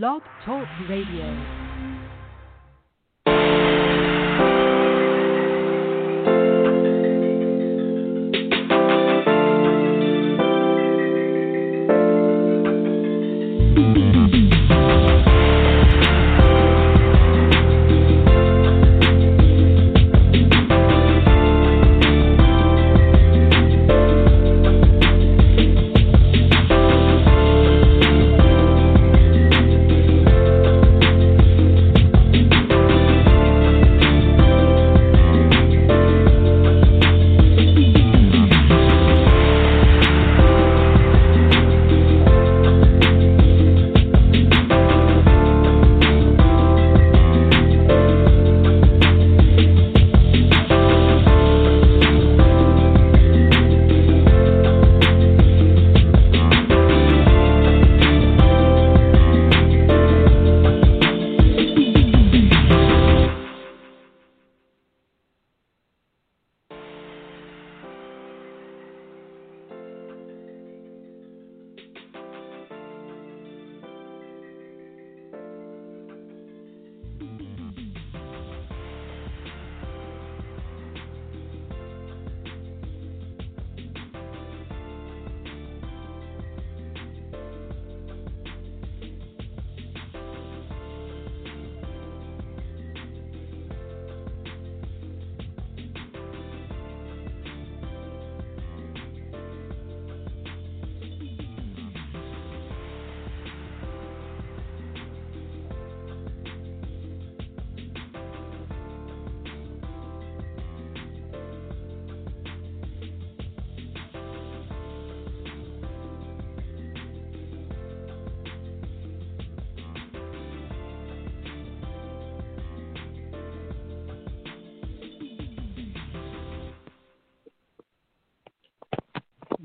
Blog Talk Radio.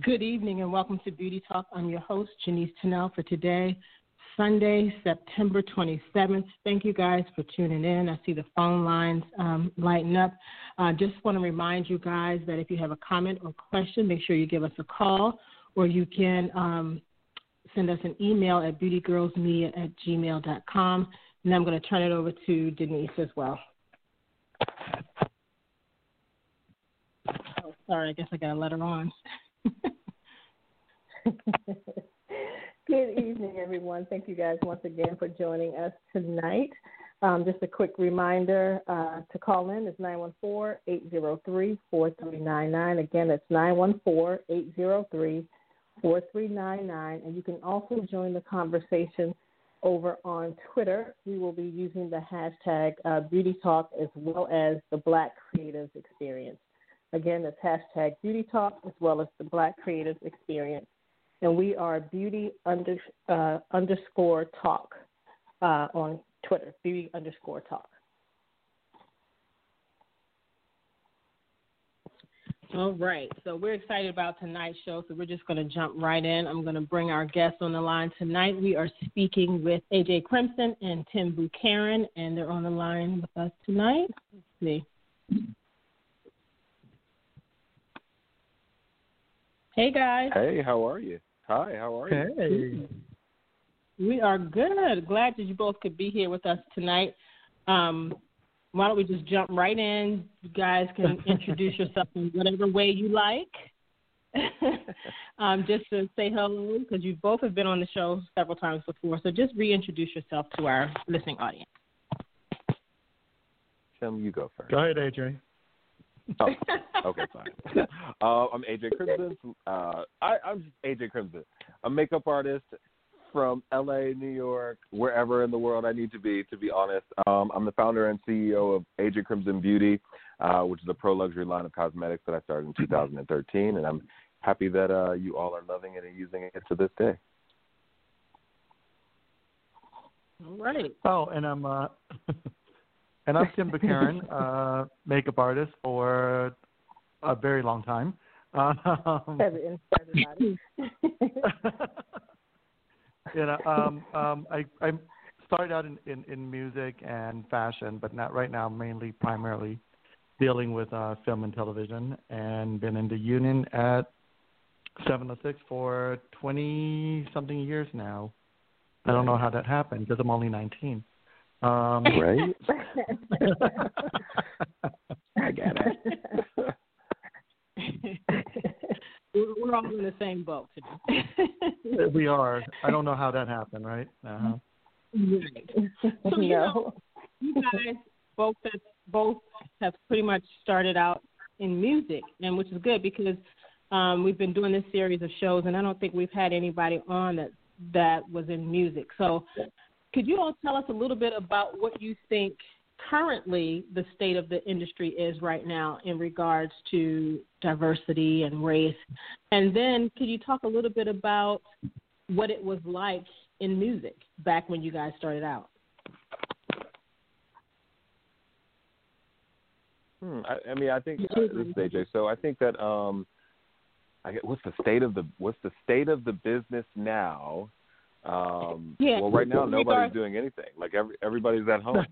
Good evening and welcome to Beauty Talk. I'm your host, Janice Tannell, for today, Sunday, September 27th. Thank you guys for tuning in. I see the phone lines lighting up. Just want to remind you guys that if you have a comment or question, make sure you give us a call, or you can send us an email at beautygirlsmedia@gmail.com. And I'm going to turn it over to Denise as well. Oh, sorry, I guess I got to let her on. Good evening, everyone. Thank you guys once again for joining us tonight. Just a quick reminder to call in is 914-803-4399. Again, that's 914-803-4399. And you can also join the conversation over on Twitter. We will be using the hashtag Beauty Talk as well as the Black Creatives Experience. Again, it's hashtag Beauty Talk as well as the Black Creatives Experience. And we are beauty underscore talk on Twitter, beauty_talk. All right. So we're excited about tonight's show, so we're just going to jump right in. I'm going to bring our guests on the line tonight. We are speaking with AJ Crimson and Tym Buchaern, and they're on the line with us tonight. Let's see. Hey, guys. Hey, how are you? Hi, how are you? Hey. We are good. Glad that you both could be here with us tonight. Why don't we just jump right in? You guys can introduce yourself in whatever way you like. Just to say hello, because you both have been on the show several times before. So just reintroduce yourself to our listening audience. Tim, you go first. Go ahead, AJ. Oh, okay, fine. I'm AJ Crimson. I'm just AJ Crimson, a makeup artist from LA, New York, wherever in the world I need to be honest. I'm the founder and CEO of AJ Crimson Beauty, which is a pro-luxury line of cosmetics that I started in 2013, and I'm happy that you all are loving it and using it to this day. All right. Oh, and I'm... And I'm Tym Buchaern, makeup artist for a very long time. I started out in music and fashion, but not right now, mainly primarily dealing with film and television, and been in the union at 706 for 20-something years now. I don't know how that happened because I'm only 19. Right? I get it. We're all in the same boat today. We are. I don't know how that happened, right? Uh-huh. Right. So, you know, you guys both have pretty much started out in music, and which is good because we've been doing this series of shows, and I don't think we've had anybody on that was in music. So could you all tell us a little bit about what you think currently the state of the industry is right now in regards to diversity and race? And then could you talk a little bit about what it was like in music back when you guys started out? I think this is AJ. So I think that what's the state of the business now? Well, right now nobody's doing anything. Like everybody's at home.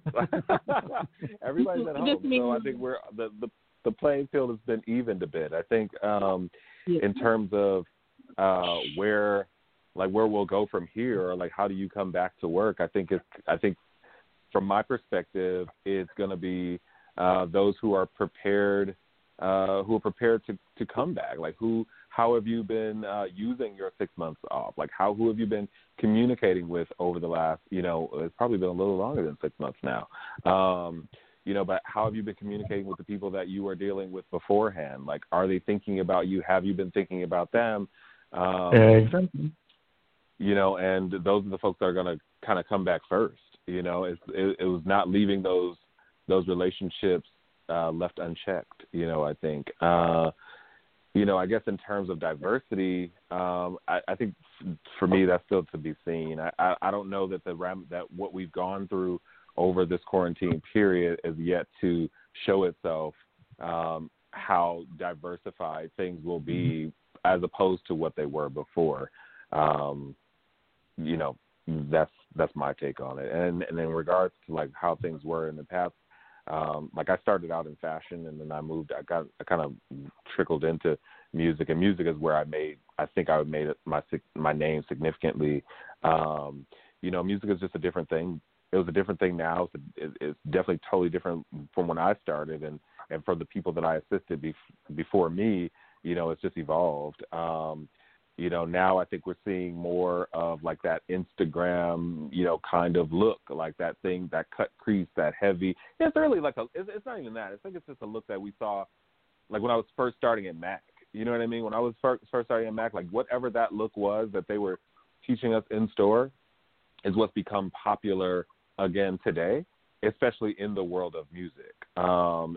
Everybody's at home. So I think we're the playing field has been evened a bit. I think in terms of where we'll go from here, or like how do you come back to work? I think from my perspective, it's going to be those who are prepared. Who are prepared to come back? Like, how have you been using your 6 months off? Like, who have you been communicating with over the last, it's probably been a little longer than 6 months now. But how have you been communicating with the people that you were dealing with beforehand? Like, are they thinking about you? Have you been thinking about them? Exactly. And those are the folks that are going to kind of come back first. It was not leaving those relationships left unchecked, I think. I guess in terms of diversity, I think for me that's still to be seen. I don't know that that what we've gone through over this quarantine period is yet to show itself, how diversified things will be as opposed to what they were before. That's my take on it. And in regards to like how things were in the past, like I started out in fashion and then I kind of trickled into music, and music is where I made my name significantly. Music is just a different thing. It was a different thing now. It's definitely totally different from when I started and from the people that I assisted before me. It's just evolved. Now I think we're seeing more of like that Instagram, kind of look, like that thing, that cut crease, that heavy. It's really like it's not even that. I think it's just a look that we saw, like when I was first starting at Mac. You know what I mean? When I was first starting at Mac, like whatever that look was that they were teaching us in store, is what's become popular again today, especially in the world of music,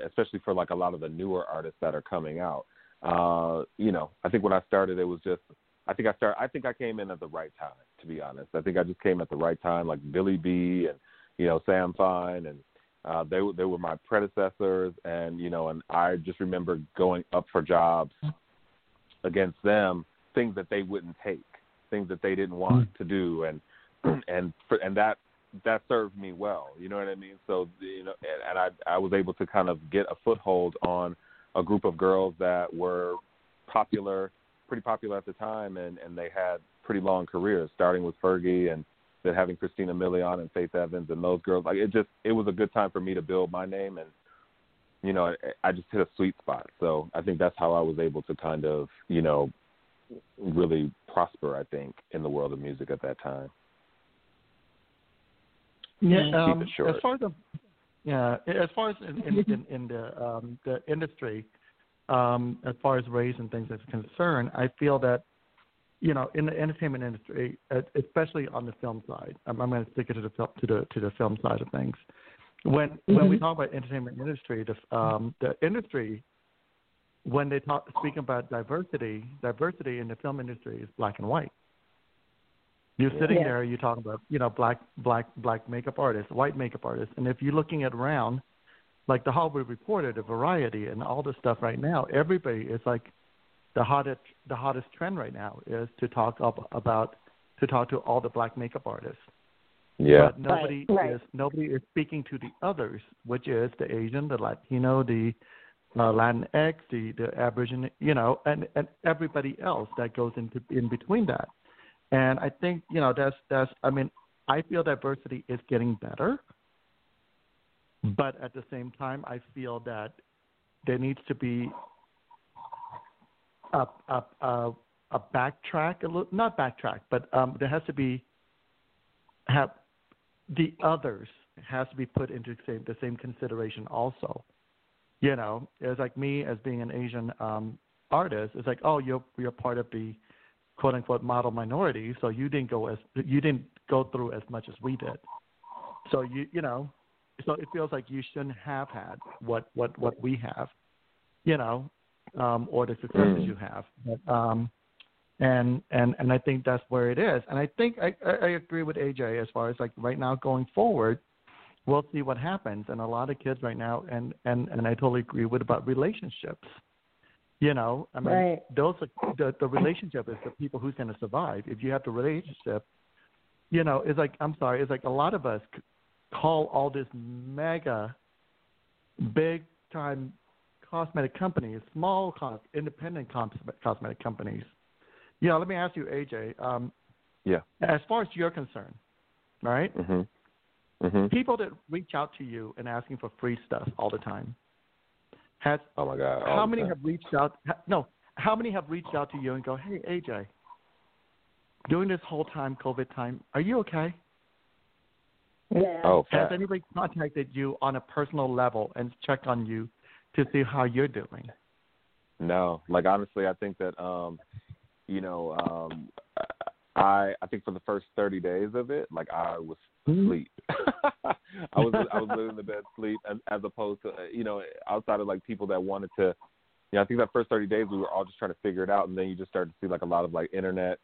especially for like a lot of the newer artists that are coming out. I think when I started, it was just. I think I came in at the right time, to be honest. I think I just came at the right time, like Billy B and Sam Fine, and they were my predecessors, and and I just remember going up for jobs against them, things that they wouldn't take, things that they didn't want to do, and that served me well. You know what I mean? So and I was able to kind of get a foothold on a group of girls that were pretty popular at the time, and they had pretty long careers, starting with Fergie and then having Christina Milian and Faith Evans and those girls. Like it was a good time for me to build my name, and I just hit a sweet spot. So I think that's how I was able to kind of really prosper, I think, in the world of music at that time. Yeah, keep it short. As far as in the industry. As far as race and things is concerned, I feel that, in the entertainment industry, especially on the film side, I'm going to stick it to the film side of things. When we talk about entertainment industry, the industry, when they speak about diversity in the film industry is black and white. You're sitting there, you're talking about black makeup artists, white makeup artists, and if you're looking at around. Like the Hollywood Reporter, the Variety, and all this stuff right now, everybody is like the hottest trend right now is to talk to all the black makeup artists. Yeah. But nobody is speaking to the others, which is the Asian, the Latino, the Latinx, the Aboriginal, and everybody else that goes in between that. And I think that's I feel diversity is getting better, but at the same time, I feel that there needs to be a backtrack, there has to be the others has to be put into the same consideration also. You know, it's like me as being an Asian artist. It's like, oh, you're part of the quote unquote model minority, so you didn't go through as much as we did. So so it feels like you shouldn't have had what we have, or the successes you have. But, and I think that's where it is. And I think I agree with AJ as far as like right now going forward, we'll see what happens. And a lot of kids right now, and I totally agree with about relationships. I mean, right. The relationship is the people who's going to survive. If you have the relationship, it's like, I'm sorry, it's like a lot of us call all this mega big time cosmetic companies, small independent cosmetic companies. Let me ask you, AJ, as far as you're concerned, right? Mm-hmm. Mm-hmm. People that reach out to you and asking for free stuff all the time. How many have reached out to you and go, hey, AJ, during this whole time, COVID time, are you okay? Yeah. Oh, has anybody contacted you on a personal level and checked on you to see how you're doing? No. Like, honestly, I think that, I think for the first 30 days of it, like, I was asleep. I was living in the bed sleep as opposed to, outside of like people that wanted to, I think that first 30 days we were all just trying to figure it out. And then you just started to see like a lot of like internet,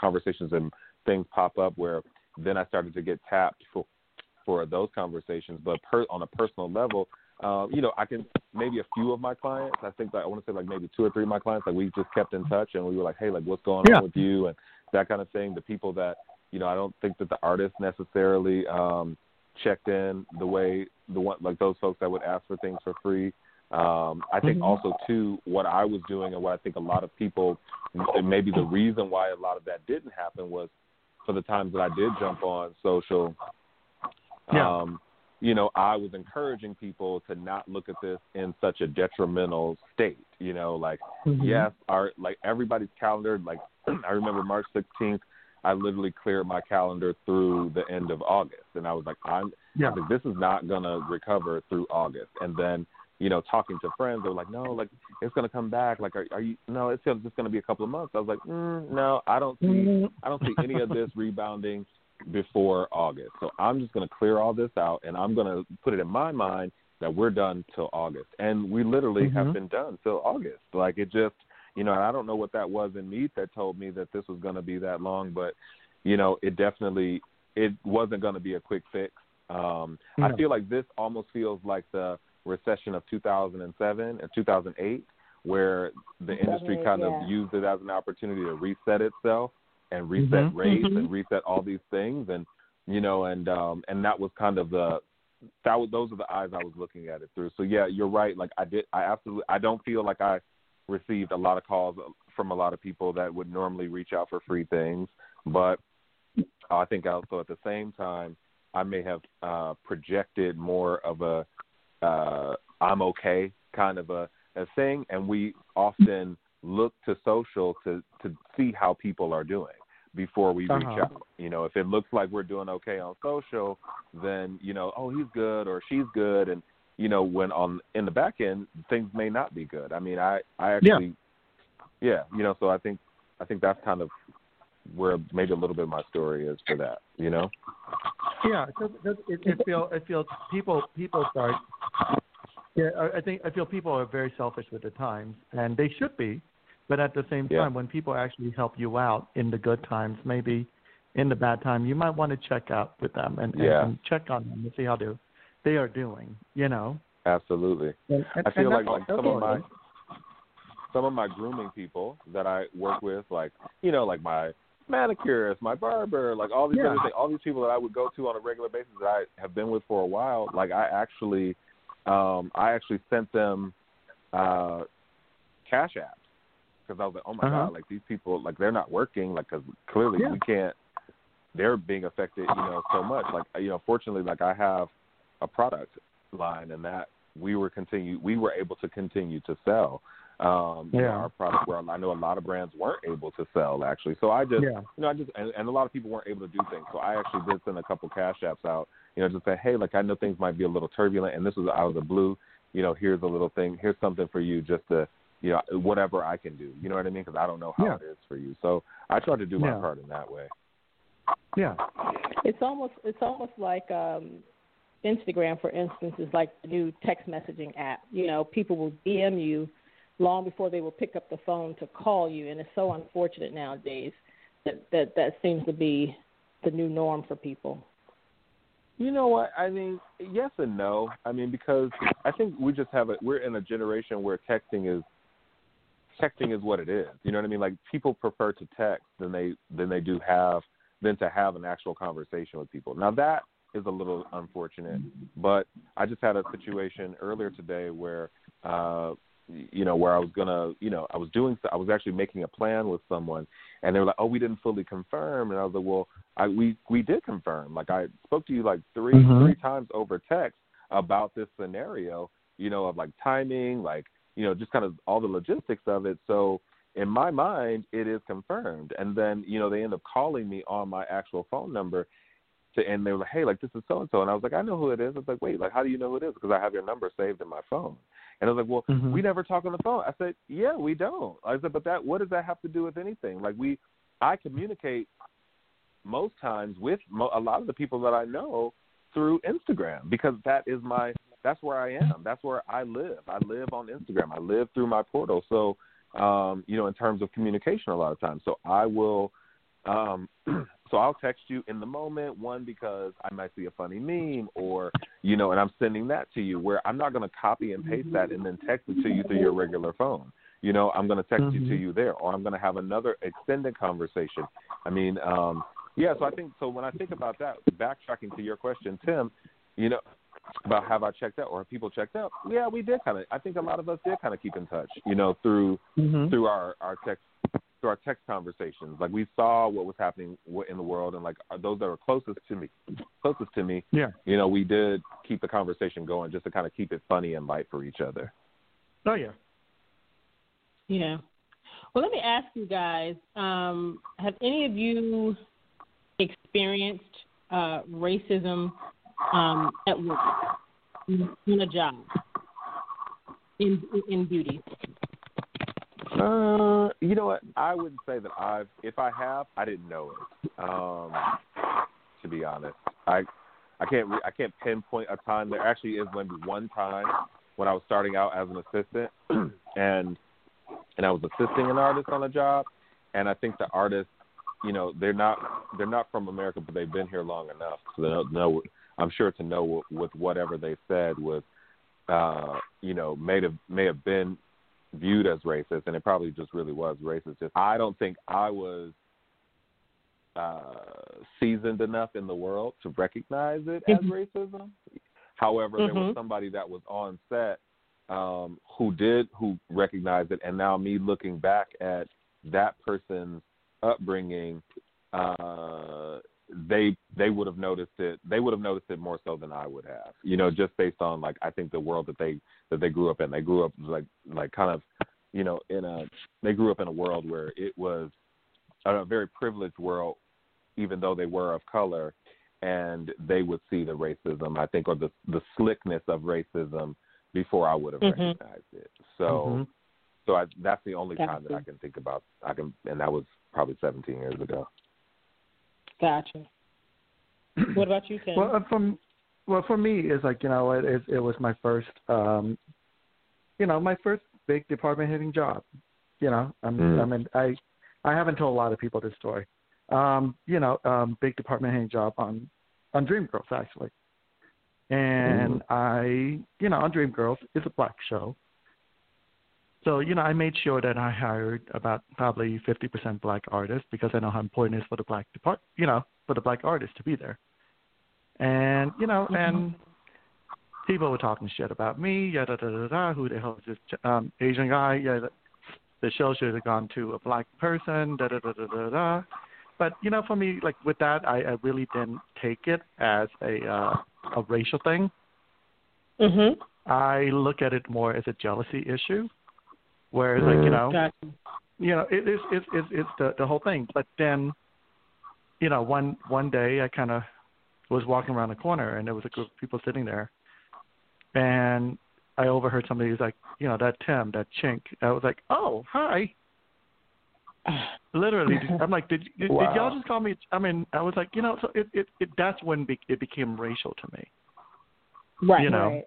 conversations and things pop up where then I started to get tapped for those conversations. But on a personal level, I can maybe a few of my clients, I think that I want to say like maybe 2 or 3 of my clients, like we just kept in touch and we were like, hey, like what's going on with you? And that kind of thing. The people that, I don't think that the artists necessarily checked in the way those folks that would ask for things for free. I think also too what I was doing and what I think a lot of people, maybe the reason why a lot of that didn't happen was for the times that I did jump on social. I was encouraging people to not look at this in such a detrimental state. Yes, everybody's calendar. Like I remember March 16th. I literally cleared my calendar through the end of August. And I was like, this is not going to recover through August. And then, talking to friends, they were like, no, like, it's going to come back. Like, no, it's just going to be a couple of months. I was like, no, I don't see any of this rebounding before August. So I'm just going to clear all this out and I'm going to put it in my mind that we're done till August. And we literally have been done till August. Like, it just, and I don't know what that was in me that told me that this was going to be that long, but, it definitely, it wasn't going to be a quick fix. I feel like this almost feels like the recession of 2007 and 2008, where the industry kind of used it as an opportunity to reset itself and reset rates and reset all these things. And, and that was kind of those are the eyes I was looking at it through. So yeah, you're right. Like I don't feel like I received a lot of calls from a lot of people that would normally reach out for free things. But I think also at the same time, I may have projected more of a I'm okay kind of a thing. And we often look to social to see how people are doing before we reach out. If it looks like we're doing okay on social, then, oh, he's good or she's good. And, when in the back end, things may not be good. I mean, I actually, so I think that's kind of where maybe a little bit of my story is for that, Yeah, it feels people start. Yeah, I feel people are very selfish with the times, and they should be, but at the same time, when people actually help you out in the good times, maybe in the bad time, you might want to check out with them and check on them and see how they are doing, Absolutely. And I feel like some of my grooming people that I work with, like, like my manicurist, my barber, like all these other things, all these people that I would go to on a regular basis that I have been with for a while, like I actually sent them Cash Apps because I was like, oh my God, like these people, like they're not working, like because clearly we can't they're being affected, you know, so much. Like, you know, fortunately, like I have a product line, and that we were able to continue to sell you know, our product, where I know a lot of brands weren't able to sell actually. So I just, you know, and a lot of people weren't able to do things. So I actually did send a couple Cash Apps out, you know, just say, hey, like I know things might be a little turbulent, and this was out of the blue. You know, here's a little thing. Here's something for you, just to, you know, whatever I can do. You know what I mean? Because I don't know how it is for you. So I tried to do my part in that way. Yeah, it's almost like Instagram, for instance, is like the new text messaging app. You know, people will DM you long before they will pick up the phone to call you, and it's so unfortunate nowadays that seems to be the new norm for people. You know what, I mean, yes and no. I mean, because I think we just we're in a generation where texting is what it is. You know what I mean? Like, people prefer to text than to have an actual conversation with people. Now, that is a little unfortunate, but I just had a situation earlier today where, you know, where I was going to, you know, I was actually making a plan with someone, and they were like, oh, we didn't fully confirm. And I was like, well, we did confirm. Like, I spoke to you like three times over text about this scenario, you know, of like timing, like, you know, just kind of all the logistics of it. So in my mind, it is confirmed. And then, you know, they end up calling me on my actual phone number, and they were like, hey, like, this is so-and-so. And I was like, I know who it is. I was like, wait, like, how do you know who it is? Because I have your number saved in my phone. And I was like, well, we never talk on the phone. I said, yeah, we don't. I said, but what does that have to do with anything? Like, I communicate most times with a lot of the people that I know through Instagram, because that's where I am. That's where I live. I live on Instagram. I live through my portal. So, you know, in terms of communication a lot of times. So I will so I'll text you in the moment, one, because I might see a funny meme, or, you know, and I'm sending that to you, where I'm not going to copy and paste that and then text it to you through your regular phone. You know, I'm going to text you to you there, or I'm going to have another extended conversation. I mean, so I think, so when I think about that, backtracking to your question, Tim, you know, about have I checked out, or have people checked out? Yeah, we did kind of, I think a lot of us did kind of keep in touch, you know, through our text. Through our text conversations, like, we saw what was happening in the world, and like those that were closest to me, yeah, you know, we did keep the conversation going, just to kind of keep it funny and light for each other. Oh yeah, yeah. Well, let me ask you guys: have any of you experienced racism at work, in a job, in beauty? You know what? I wouldn't say that if I have, I didn't know it. To be honest, I can't pinpoint a time. There actually is going to be one time when I was starting out as an assistant, and I was assisting an artist on a job, and I think the artist, you know, they're not from America, but they've been here long enough to know with whatever they said was, you know, may have been viewed as racist, and it probably just really was racist. I don't think I was seasoned enough in the world to recognize it as racism. However, there was somebody that was on set who recognized it, and now me looking back at that person's upbringing, they would have noticed it. They would have noticed it more so than I would have, you know, just based on, like, I think the world that they grew up in. They grew up like kind of, you know, they grew up in a world where it was a very privileged world, even though they were of color, and they would see the racism, I think, or the slickness of racism before I would have recognized it. So, so that's the only time that I can think about. And that was probably 17 years ago. Gotcha. What about you, Tim? Well, for me, it's like, you know, it was my first, you know, my first big department hitting job. You know, I haven't told a lot of people this story. You know, big department hitting job on Dreamgirls, actually. And you know, on Dreamgirls, it's a black show. So, you know, I made sure that I hired about probably 50% black artists, because I know how important it is for the black artists to be there. And, you know, and people were talking shit about me, yada, da, da, da, who the hell is this Asian guy? Yeah, the show should have gone to a black person, da, da, da, da, da, da. But, you know, for me, like with that, I really didn't take it as a racial thing. Mm-hmm. I look at it more as a jealousy issue, whereas, like, you know, gotcha. You know, it's the whole thing. But then, you know, one day I kind of was walking around the corner and there was a group of people sitting there, and I overheard somebody who's like, you know, that Tim, that chink. I was like, oh, hi. Literally, I'm like, did y'all just call me? I mean, I was like, you know, so it that's when it became racial to me. Right. You know, right.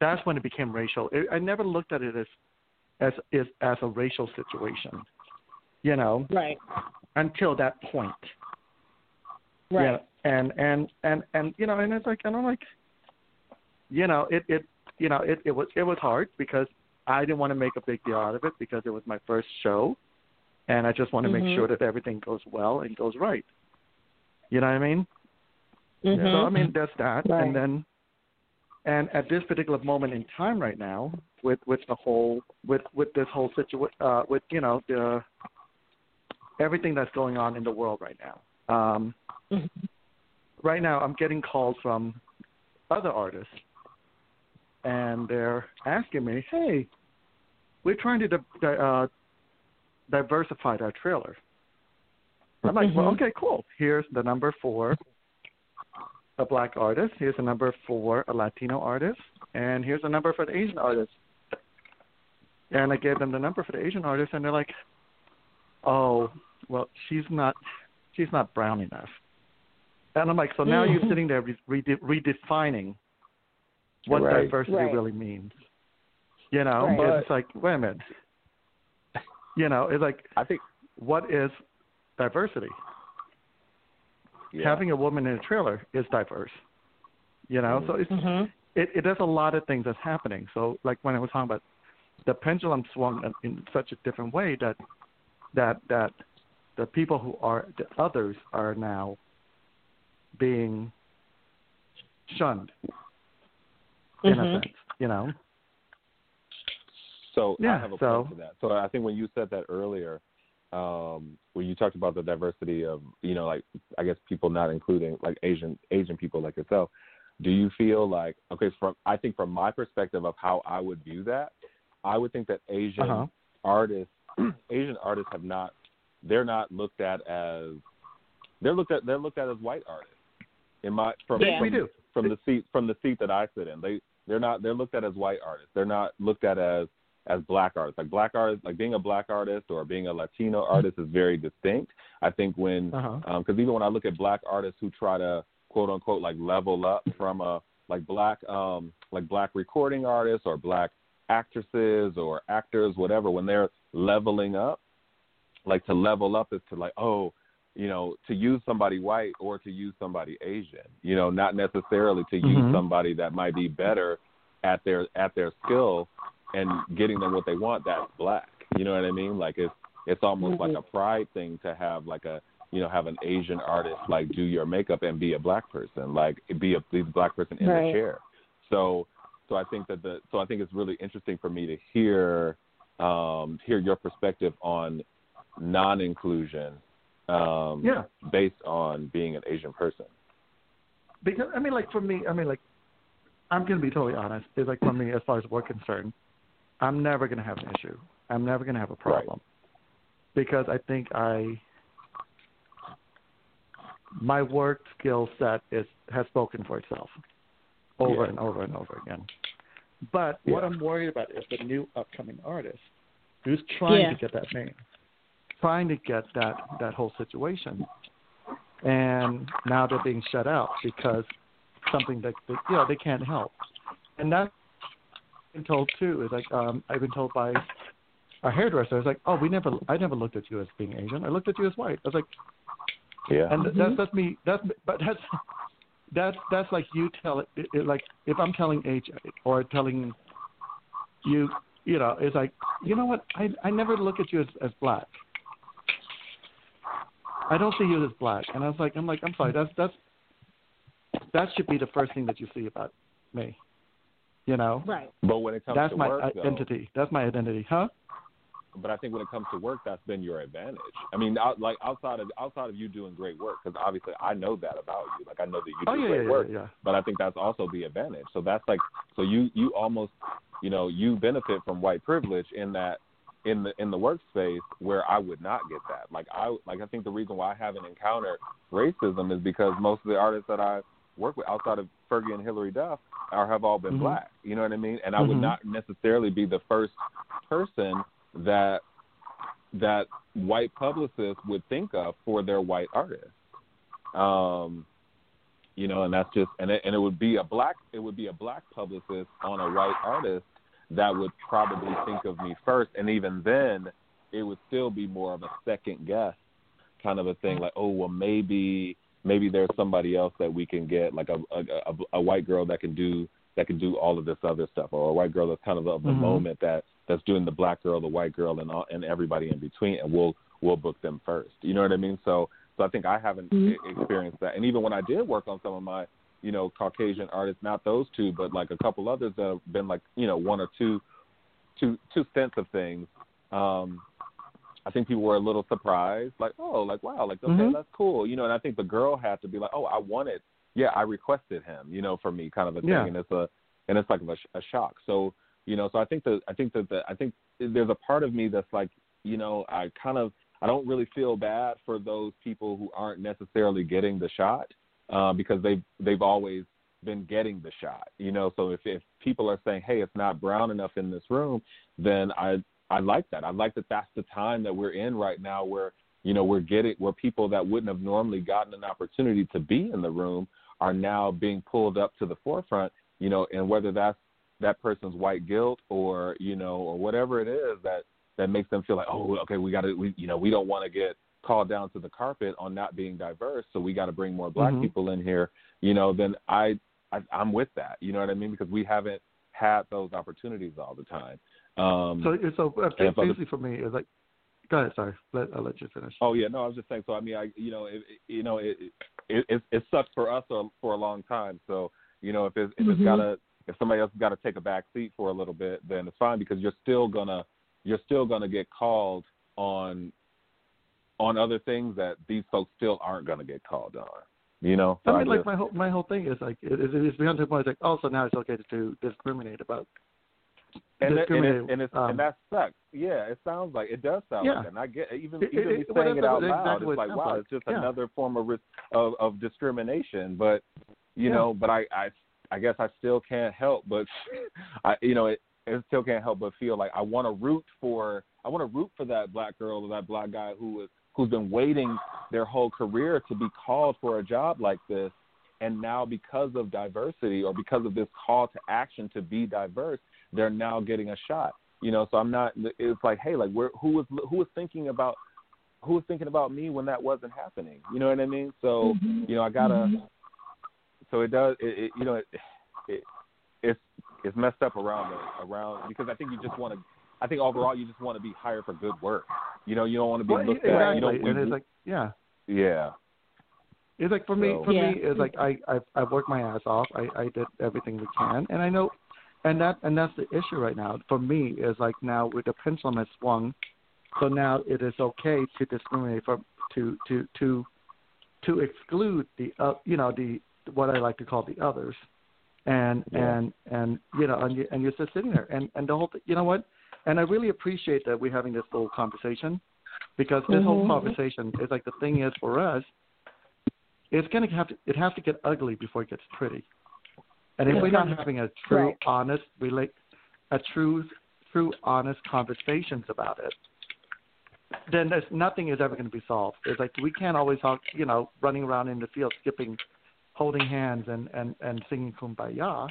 That's when it became racial. I never looked at it as a racial situation, you know, right. Until that point. Right. You know, and you know, and it's like, and I'm like, you know, it was hard because I didn't want to make a big deal out of it because it was my first show. And I just want to make sure that everything goes well and goes right. You know what I mean? Mm-hmm. So, I mean, that's that. Right. And then, and at this particular moment in time right now, with this whole situation, with, you know, everything that's going on in the world right now. Right now, I'm getting calls from other artists, and they're asking me, hey, we're trying to diversified our trailer. I'm like, well, okay, cool. Here's the number for a black artist. Here's the number for a Latino artist. And here's the number for the Asian artist. And I gave them the number for the Asian artist, and they're like, oh, well, she's not brown enough. And I'm like, so now you're sitting there redefining what diversity really means. You know, but it's like, wait a minute. You know, it's like, I think, what is diversity? Yeah. Having a woman in a trailer is diverse. You know, so it's, there's a lot of things that's happening. So, like when I was talking about, the pendulum swung in such a different way that the people who are the others are now being shunned in a sense. You know. So I have a point to that. So I think when you said that earlier, when you talked about the diversity of, you know, like, I guess people not including like Asian people like yourself, do you feel like, okay, I think from my perspective of how I would view that, I would think that Asian artists they're looked at as white artists. From the seat that I sit in. They're looked at as white artists. They're not looked at as black artists. Like black artists, like being a black artist or being a Latino artist is very distinct. I think when, because even when I look at black artists who try to quote unquote like level up from a like black recording artists or black actresses or actors, whatever, when they're leveling up, like to level up is to like, oh, you know, to use somebody white or to use somebody Asian, you know, not necessarily to use somebody that might be better at their skill and getting them what they want, that's black. You know what I mean? Like it's almost like a pride thing to have like a, you know, have an Asian artist like do your makeup and be a black person, like be a black person in the chair. So I think that I think it's really interesting for me to hear your perspective on non-inclusion based on being an Asian person. Because I mean, like for me, I'm going to be totally honest. It's like for me, as far as we're concerned, I'm never going to have an issue. I'm never going to have a problem. Right. Because I think my work skill set has spoken for itself over and over and over again. But what I'm worried about is the new upcoming artist who's trying to get that name, trying to get that whole situation. And now they're being shut out because something that, you know, they can't help. And that's been told too, is like, I've been told by a hairdresser, it's like, oh, I never looked at you as being Asian. I looked at you as white. I was like, and that's like you tell it, like if I'm telling AJ or telling you, you know, it's like, you know what? I never look at you as black. I don't see you as black. And I was like, I'm sorry. That should be the first thing that you see about me, you know? Right. But when it comes to work, that's my identity. That's my identity, huh? But I think when it comes to work, that's been your advantage. I mean, like outside of you doing great work, because obviously I know that about you. Like I know that you do work, but I think that's also the advantage. So that's like, so you almost, you know, you benefit from white privilege in that in the workspace where I would not get that. I think the reason why I haven't encountered racism is because most of the artists that I work with outside of Fergie and Hillary Duff have all been black. You know what I mean? And I would not necessarily be the first person that white publicists would think of for their white artists. You know, and that's just, and it would be a black publicist on a white artist that would probably think of me first. And even then it would still be more of a second guess kind of a thing. Like, oh, well maybe there's somebody else that we can get, like a white girl that can do all of this other stuff, or a white girl that's kind of the moment that's doing the black girl, the white girl, and all, and everybody in between, and we'll book them first. You know what I mean? So I think I haven't experienced that. And even when I did work on some of my, you know, Caucasian artists, not those two, but like a couple others that have been like, you know, one or two cents of things, I think people were a little surprised, like, oh, like, wow, like, okay, that's cool. You know, and I think the girl had to be like, oh, I requested him, you know, for me, kind of a thing. Yeah. And it's like a shock. So, you know, so I think there's a part of me that's like, you know, I don't really feel bad for those people who aren't necessarily getting the shot, because they've always been getting the shot, you know? So if people are saying, hey, it's not brown enough in this room, then I like that. I like that that's the time that we're in right now where, you know, where people that wouldn't have normally gotten an opportunity to be in the room are now being pulled up to the forefront, you know, and whether that's that person's white guilt or, you know, or whatever it is that makes them feel like, oh, okay, we don't want to get called down to the carpet on not being diverse, so we got to bring more black people in here, you know, then I'm with that. You know what I mean? Because we haven't had those opportunities all the time. Basically for me, it's like, go ahead, sorry, I'll let you finish. Oh yeah, no, I was just saying. So I mean, it sucked for us for a long time. So you know, if somebody else has got to take a back seat for a little bit, then it's fine, because you're still gonna get called on other things that these folks still aren't gonna get called on. You know, so I mean, like my whole thing is like it's beyond the point. It's like, oh, so now it's okay to discriminate about. And that sucks. Yeah, it sounds like it does sound like that. And I get even me saying it out loud, exactly, it's like, wow, it's just another form of discrimination. But you know, but I guess I still can't help but feel like I want to root for that black girl or that black guy who's been waiting their whole career to be called for a job like this, and now because of diversity or because of this call to action to be diverse, they're now getting a shot, you know. So I'm not. It's like, hey, like, who was thinking about me when that wasn't happening? You know what I mean? So you know, I gotta. So it does. It's messed up around because I think you just want to. I think overall you just want to be hired for good work. You know, you don't want to be looked at. You don't. And it's like, yeah. It's like for me, it's like I've worked my ass off. I did everything we can, and I know. And that's the issue right now. For me, is like now with the pendulum has swung, so now it is okay to discriminate to exclude the what I like to call the others, and you're just sitting there and the whole you know what, and I really appreciate that we're having this little conversation, because this whole conversation is like the thing is for us, it's gonna have to get ugly before it gets pretty. And if we're not having a true, honest, honest conversations about it, then nothing is ever going to be solved. It's like we can't always talk, you know, running around in the field, skipping, holding hands, and singing Kumbaya.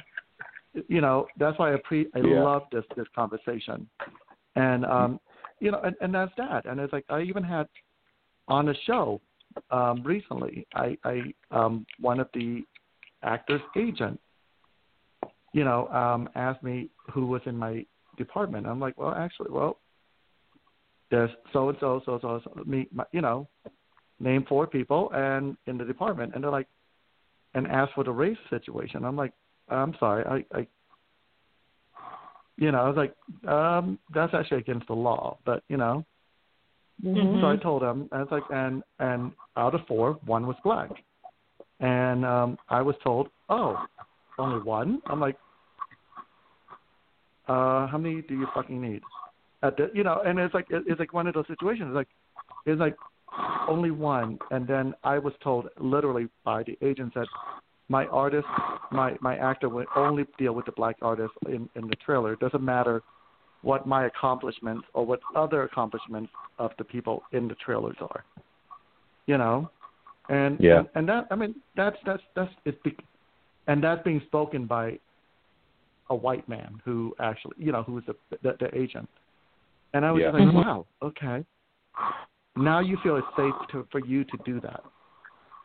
You know, that's why I love this conversation, and you know, and that's that. And it's like I even had on a show recently. I one of the actors' agent, you know, asked me who was in my department. I'm like, well, there's so-and-so, me, my, you know, name four people and in the department. And they're like, and asked for the race situation. I'm like, I'm sorry. I you know, I was like, that's actually against the law. But, you know, mm-hmm. So I told him, I was like, and out of four, one was black. And I was told, oh, only one? I'm like, how many do you fucking need? You know, and it's like one of those situations. It's like only one. And then I was told literally by the agents that my artist, my actor would only deal with the black artist in the trailer. It doesn't matter what my accomplishments or what other accomplishments of the people in the trailers are, you know? And, yeah. And that, I mean, that's being spoken by a white man who actually, you know, who was the agent. And I was just like, wow, okay. Now you feel it's safe for you to do that,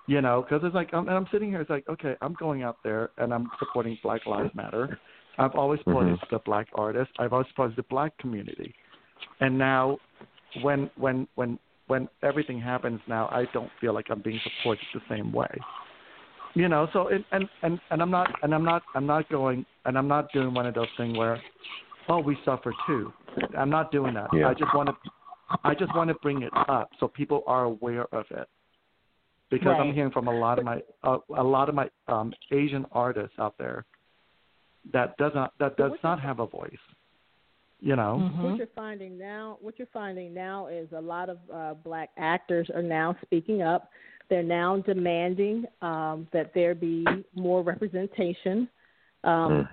you know, because it's like, I'm sitting here, it's like, okay, I'm going out there and I'm supporting Black Lives Matter. I've always supported the black artists. I've always supported the black community. And now when everything happens now, I don't feel like I'm being supported the same way. You know, so I'm not doing one of those things where, oh, we suffer too. I'm not doing that. Yeah. I just want to bring it up so people are aware of it, because I'm hearing from a lot of my Asian artists out there that does not have a voice. You know, what you're finding now is a lot of black actors are now speaking up. They're now demanding that there be more representation in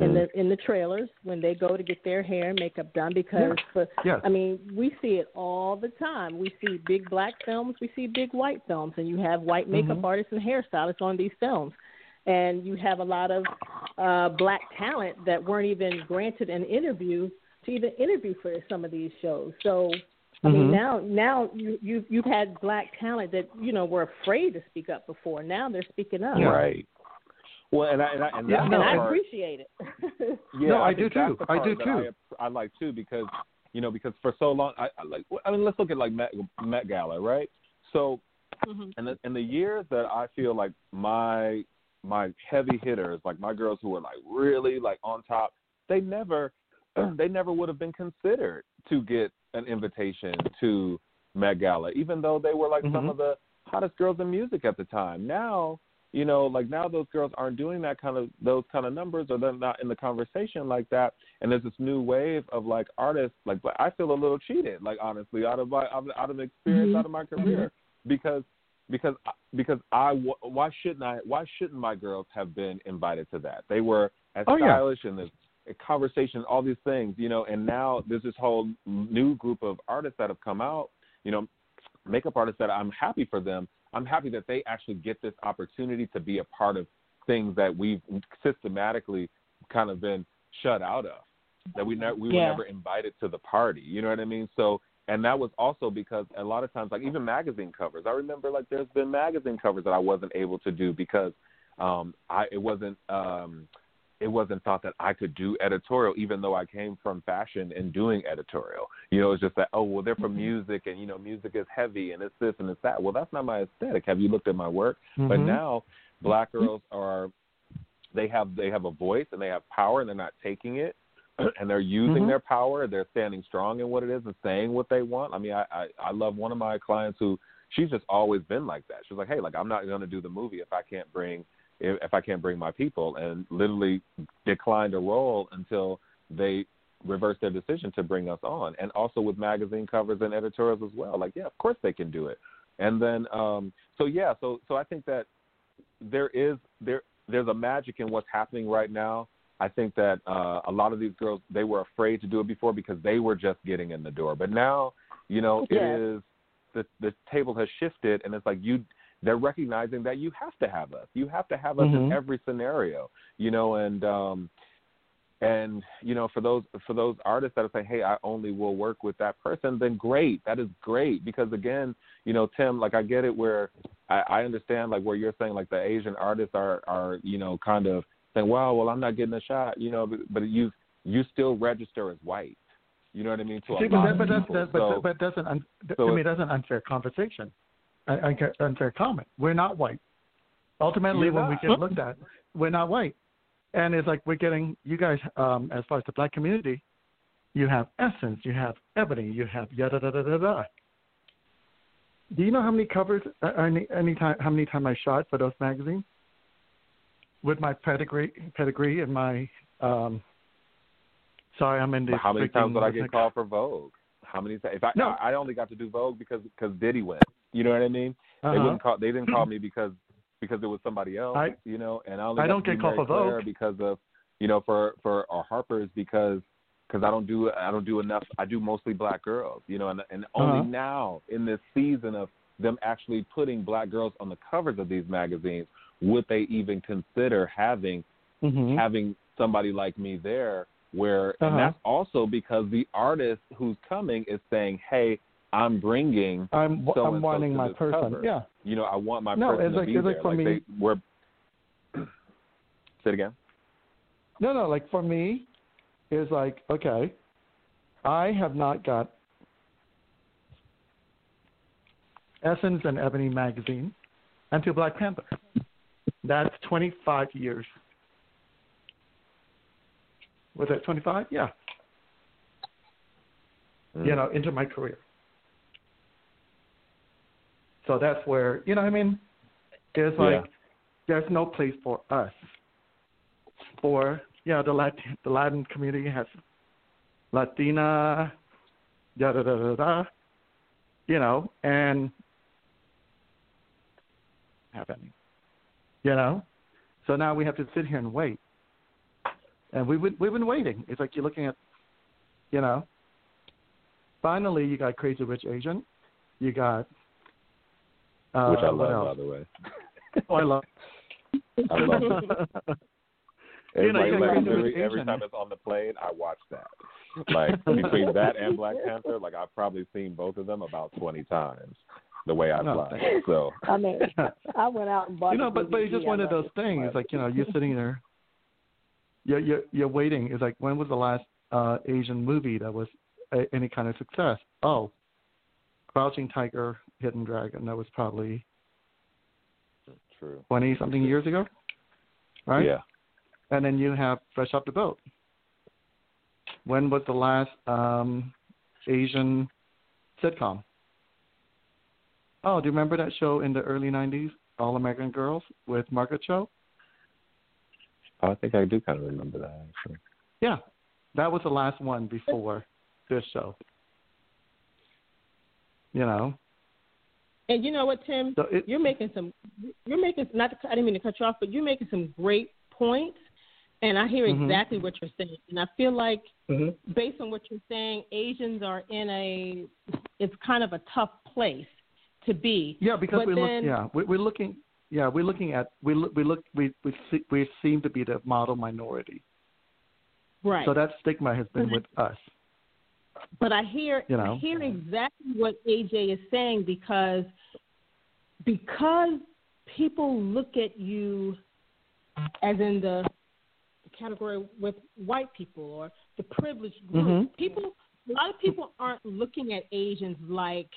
the trailers when they go to get their hair and makeup done. Because I mean, we see it all the time. We see big black films, we see big white films, and you have white makeup artists and hairstylists on these films. And you have a lot of black talent that weren't even granted an interview to even interview for some of these shows. So, I mean, now you've had black talent that, you know, were afraid to speak up before. Now they're speaking up. Right. Well, and I appreciate it. Yeah, no, I do too. I like too, because, you know, because for so long, I mean, let's look at like Met Gala, right? So, in the years that I feel like my heavy hitters, like my girls who were like really like on top, they never would have been considered to get an invitation to Met Gala, even though they were like some of the hottest girls in music at the time. Now, you know, like now those girls aren't doing those kind of numbers, or they're not in the conversation like that. And there's this new wave of like artists, like I feel a little cheated, like honestly, out of experience, out of my career, because why shouldn't my girls have been invited to that? They were as stylish and as conversation, all these things, you know, and now there's this whole new group of artists that have come out, you know, makeup artists, that I'm happy for them. I'm happy that they actually get this opportunity to be a part of things that we've systematically kind of been shut out of, that we were never invited to the party, you know what I mean? So, and that was also because a lot of times, like even magazine covers, I remember like there's been magazine covers that I wasn't able to do because it wasn't thought that I could do editorial, even though I came from fashion and doing editorial. You know, it's just that, oh, well, they're from music, and, you know, music is heavy, and it's this and it's that. Well, that's not my aesthetic. Have you looked at my work? But now black girls are – they have a voice, and they have power, and they're not taking it, and they're using their power. They're standing strong in what it is and saying what they want. I mean, I love one of my clients who – she's just always been like that. She's like, hey, like, I'm not going to do the movie if I can't bring my people, and literally declined a role until they reversed their decision to bring us on. And also with magazine covers and editorials as well. Like, yeah, of course they can do it. And then, so I think that there's a magic in what's happening right now. I think that a lot of these girls, they were afraid to do it before because they were just getting in the door. But now, you know, it is, the table has shifted, and it's like they're recognizing that you have to have us. You have to have us in every scenario, you know. And you know, for those artists that are saying, "Hey, I only will work with that person," then great, that is great. Because again, you know, Tim, like I get it where I understand, like where you're saying, like the Asian artists are you know kind of saying, "Wow, well, I'm not getting a shot," you know. But you still register as white. You know what I mean? That's an unfair conversation. Unfair comment. We're not white. Ultimately, when we get looked at, we're not white. And it's like we're getting, you guys, as far as the black community, you have Essence, you have Ebony, you have yada da da da da. Do you know how many covers how many times I shot for those magazines? With my pedigree and my sorry, I'm in this. How many times did I get called for Vogue? How many times? I only got to do Vogue because Diddy went. You know what I mean? Uh-huh. They didn't call me because it was somebody else. I don't get called for Vogue because of for Harper's because I don't do enough. I do mostly black girls, and only now in this season of them actually putting black girls on the covers of these magazines would they even consider having somebody like me there. And that's also because the artist who's coming is saying, "Hey, I'm wanting my person." Cover. Yeah, I want my person to be there. Say it again. No. Like for me, it's like okay, I have not got Essence and Ebony magazine until Black Panther. That's 25 years. Was that 25? Yeah. Mm. Into my career. So that's where, there's there's no place for us. For, the Latin community has Latina, and happening. So now we have to sit here and wait. And we've been waiting. It's like you're looking at, Finally, you got Crazy Rich Asian. You got. Which I love, by the way. Oh, I love it. Every time it's on the plane, I watch that. Like, between that and Black Panther, like, I've probably seen both of them about 20 times the way I fly. So. I mean, I went out and bought but it's just one of those things. It's like, you're sitting there. You're waiting. It's like, when was the last Asian movie that was any kind of success? Oh, Crouching Tiger, Hidden Dragon. That was probably 20-something years ago, right? Yeah. And then you have Fresh Off the Boat. When was the last Asian sitcom? Oh, do you remember that show in the early 90s, All American Girls with Margaret Cho? I think I do kind of remember that, actually. Yeah. That was the last one before this show. And you know what, Tim? So I didn't mean to cut you off, but you're making some great points, and I hear exactly what you're saying. And I feel like, based on what you're saying, Asians are it's kind of a tough place to be. Yeah, because we seem to be the model minority. Right. So that stigma has been with us. But I hear exactly what AJ is saying because people look at you as in the category with white people or the privileged group. A lot of people aren't looking at Asians like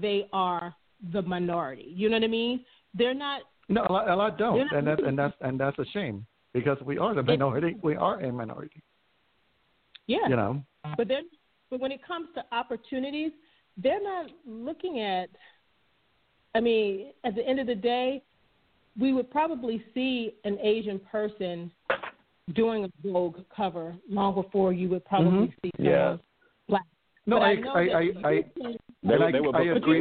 they are the minority. You know what I mean? They're not. No, a lot don't, and that's a shame because we are the minority. We are a minority. Yeah. But when it comes to opportunities, they're not looking at. I mean, at the end of the day, we would probably see an Asian person doing a Vogue cover long before you would probably see someone black. No, I agree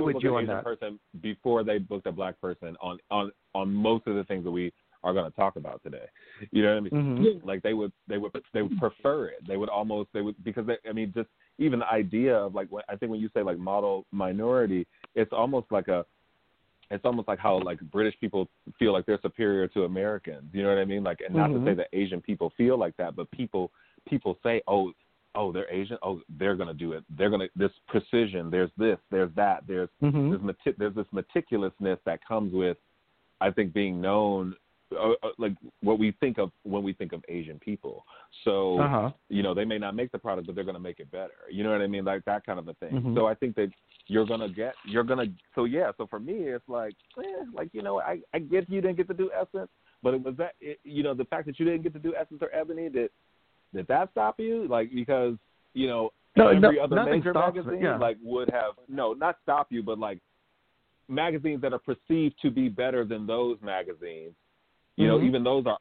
with you on that. Person before they booked a black person on most of the things that we are going to talk about today. You know what I mean? Mm-hmm. Like they would prefer it. Because even the idea of I think when you say like model minority, it's almost like how like British people feel like they're superior to Americans. You know what I mean? Like, and not to say that Asian people feel like that, but people say, oh, they're Asian. Oh, they're gonna do it. They're gonna this precision. There's this. There's that. There's there's this meticulousness that comes with, I think, being known like what we think of when we think of Asian people. So they may not make the product, but they're gonna make it better. You know what I mean? Like that kind of a thing. So I think that So for me, it's like I guess you didn't get to do Essence, but it was that the fact that you didn't get to do Essence or Ebony. Did that stop you? Like, because you know, every other major magazine like would have not stop you, but like magazines that are perceived to be better than those magazines. You know, even those are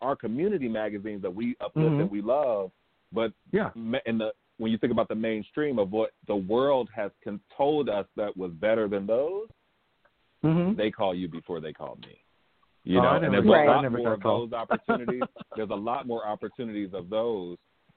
our community magazines that we uplift and we love. But when you think about the mainstream of what the world has told us that was better than those, they call you before they call me. You know, and there's a lot more of those opportunities. There's a lot more opportunities of those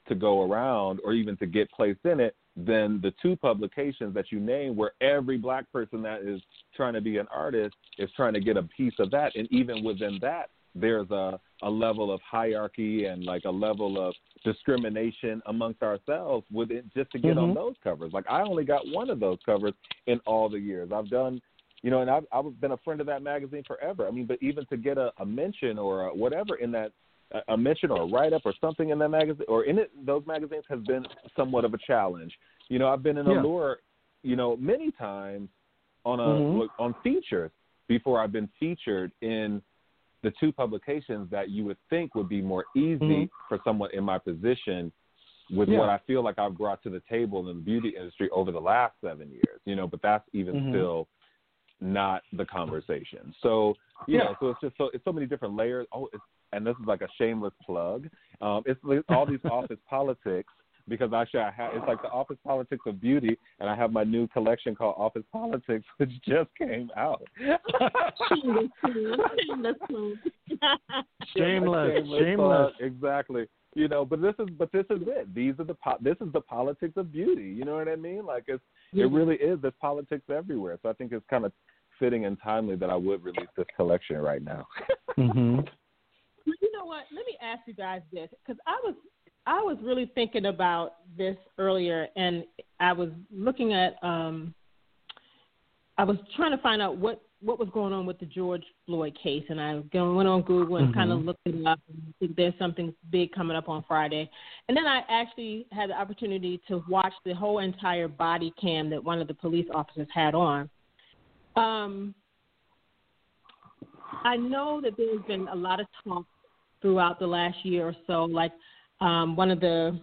to go around or even to get placed in it than the two publications that you named where every black person that is trying to be an artist is trying to get a piece of that. And even within that, there's a level of hierarchy and like a level of discrimination amongst ourselves with it just to get on those covers. Like I only got one of those covers in all the years I've done, you know, and I've been a friend of that magazine forever. I mean, but even to get a mention or a whatever in that, a mention or a write-up or something in that magazine or in it, those magazines have been somewhat of a challenge. You know, I've been in Allure, you know, many times on features before I've been featured in the two publications that you would think would be more easy for someone in my position with what I feel like I've brought to the table in the beauty industry over the last 7 years, you know, but that's even still not the conversation. So, you know, so it's just it's so many different layers. Oh, and this is like a shameless plug. It's all these office politics because actually it's like the office politics of beauty, and I have my new collection called Office Politics, which just came out. Shameless. Exactly. You know, but this is it. This is the politics of beauty. You know what I mean? Like it really is. There's politics everywhere. So I think it's kind of fitting and timely that I would release this collection right now. You know what? Let me ask you guys this, because I was really thinking about this earlier, and I was looking at I was trying to find out what was going on with the George Floyd case, and I went on Google and kind of looked it up. And think there's something big coming up on Friday, and then I actually had the opportunity to watch the whole entire body cam that one of the police officers had on. I know that there's been a lot of talk throughout the last year or so. Like one of the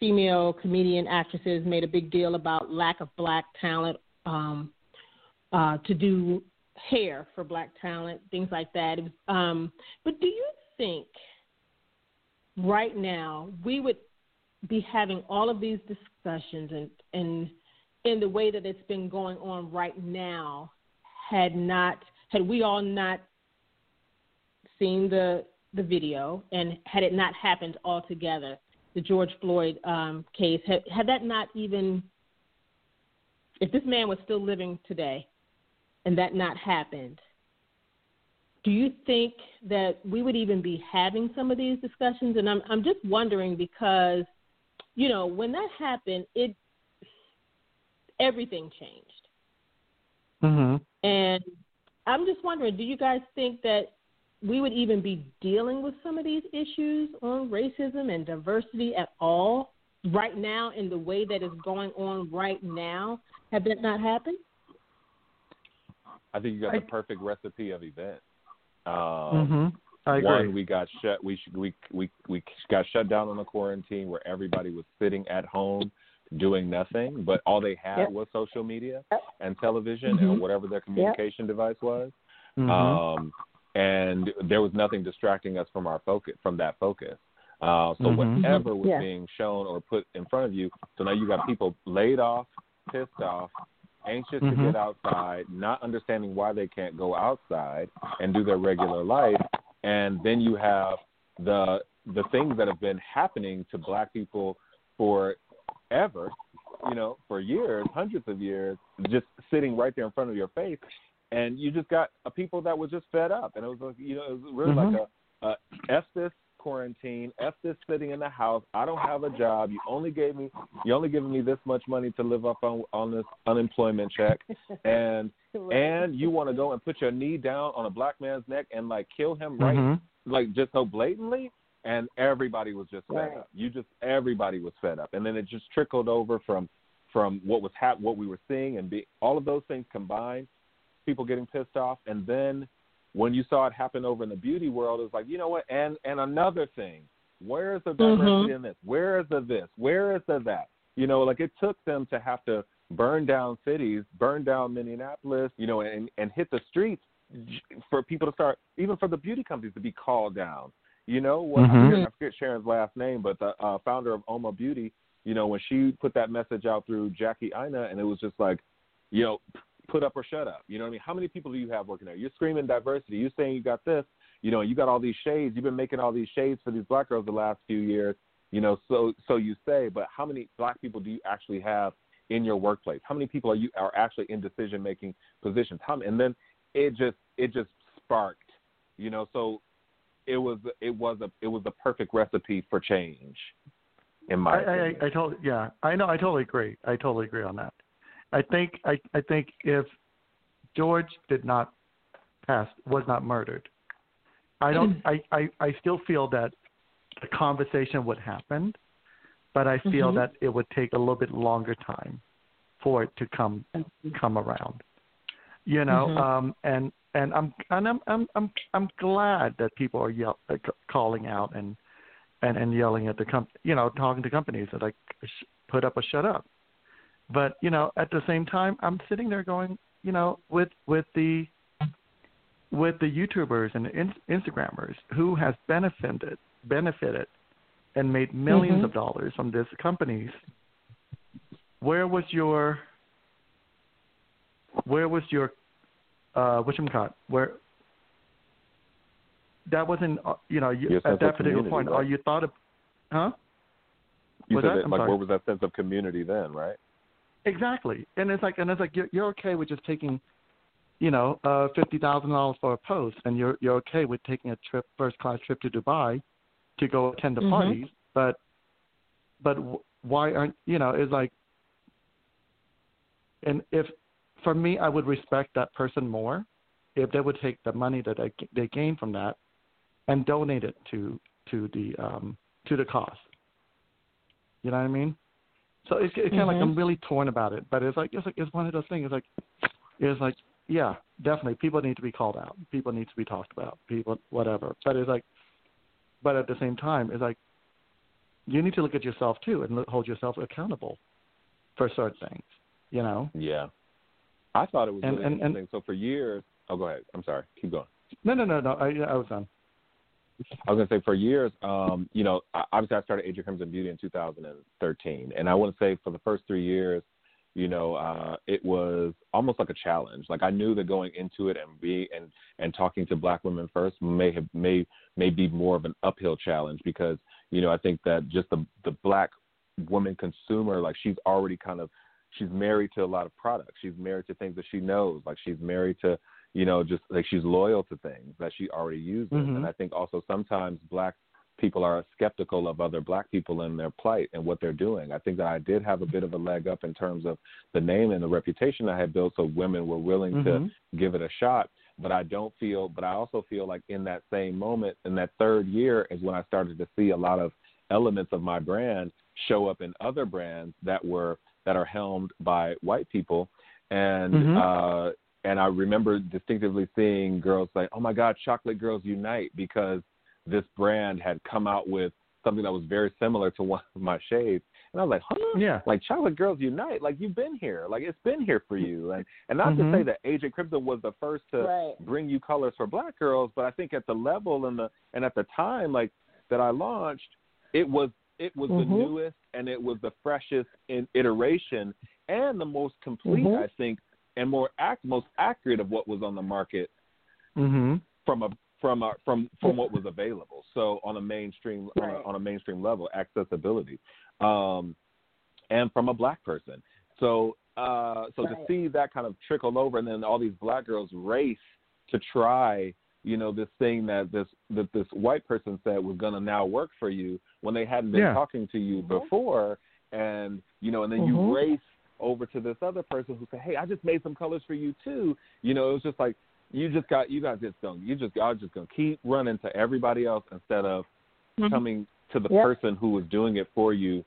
female comedian actresses made a big deal about lack of black talent to do hair for black talent, things like that. It was, but do you think right now we would be having all of these discussions and in the way that it's been going on right now had we all not seen the video, and had it not happened altogether, the George Floyd case, had that not even, if this man was still living today and that not happened, do you think that we would even be having some of these discussions? And I'm just wondering because, you know, when that happened, everything changed. And I'm just wondering, do you guys think that we would even be dealing with some of these issues on racism and diversity at all right now in the way that is going on right now, had that not happened? I think you got the perfect recipe of events. I agree. One, we got shut. We got shut down on the quarantine where everybody was sitting at home doing nothing, but all they had was social media and television and whatever their communication device was. And there was nothing distracting us from our focus, from that focus. So whatever was being shown or put in front of you, so now you got people laid off, pissed off, anxious to get outside, not understanding why they can't go outside and do their regular life. And then you have the things that have been happening to black people forever, you know, for years, hundreds of years, just sitting right there in front of your face. And you just got people that were just fed up. And it was, like, you know, it was really like a F this quarantine, F this sitting in the house. I don't have a job. You're only giving me this much money to live up on this unemployment check. And and you want to go and put your knee down on a black man's neck and, like, kill him like, just so blatantly? And everybody was just fed up. Everybody was fed up. And then it just trickled over from what we were seeing and all of those things combined. People getting pissed off, and then when you saw it happen over in the beauty world, it was like, you know what, and another thing, Where is the diversity in this? Where is the this? Where is the that? You know, like it took them to have to burn down cities, burn down Minneapolis, you know, and hit the streets for people to start, even for the beauty companies to be called down. You know, well, I forget Sharon's last name, but the founder of Oma Beauty, you know, when she put that message out through Jackie Aina, and it was just like, you know, put up or shut up. You know what I mean? How many people do you have working there? You're screaming diversity. You're saying you got this. You know, you got all these shades. You've been making all these shades for these black girls the last few years, you know, so you say, but how many black people do you actually have in your workplace? How many people are actually in decision-making positions? And then it just sparked, you know, so it was the perfect recipe for change in my opinion. I totally agree. I totally agree on that. I think if George was not murdered, I still feel that the conversation would happen, but I feel that it would take a little bit longer time for it to come around. You know, and I'm glad that people are calling out and yelling at the talking to companies that like put up or shut up. But you know, at the same time, I'm sitting there going, you know, with the YouTubers and Instagrammers who has benefited, and made millions of dollars from these companies. Where was your whatchamacallit? Where that wasn't, you know, you, at that particular point, right? All you thought of, huh? You said that, like, where was that sense of community then, right? Exactly, and it's like you're okay with just taking, you know, $50,000 for a post, and you're okay with taking a trip, first-class trip to Dubai, to go attend the parties, but why aren't, you know? It's like, and if for me, I would respect that person more if they would take the money that they gain from that and donate it to the cause. You know what I mean? So it's kind of like I'm really torn about it, but it's like it's one of those things. It's like yeah, definitely people need to be called out, people need to be talked about, people whatever. But it's like, but at the same time, it's like you need to look at yourself too and hold yourself accountable for certain things. You know? Yeah, I thought it was really interesting. So for years, oh, go ahead. I'm sorry. Keep going. No. I was done. I was going to say, for years, you know, obviously I started AJ Crimson Beauty in 2013. And I want to say for the first 3 years, you know, it was almost like a challenge. Like I knew that going into it and talking to black women first may be more of an uphill challenge because, you know, I think that just the black woman consumer, like she's already she's married to a lot of products. She's married to things that she knows. Like she's married to, you know, just like she's loyal to things that she already uses. And I think also sometimes black people are skeptical of other black people and their plight and what they're doing. I think that I did have a bit of a leg up in terms of the name and the reputation I had built, so women were willing to give it a shot. But I also feel like in that same moment, in that third year, is when I started to see a lot of elements of my brand show up in other brands that are helmed by white people. And And I remember distinctively seeing girls say, oh, my God, Chocolate Girls Unite, because this brand had come out with something that was very similar to one of my shades. And I was like, huh? Yeah. Like, Chocolate Girls Unite, like, you've been here. Like, it's been here for you. And not to say that AJ Crimson was the first to bring you colors for black girls, but I think at the level and at the time, like, that I launched, it was the newest and it was the freshest in iteration and the most complete, I think, and most accurate of what was on the market from what was available. So on a mainstream on a mainstream level, accessibility, and from a black person. So to see that kind of trickle over, and then all these black girls race to try, you know, this thing that this white person said was going to now work for you when they hadn't been talking to you before, and you know, and then you race over to this other person who said, hey, I just made some colors for you too. You know, it was just like, I was just going to keep running to everybody else instead of coming to the person who was doing it for you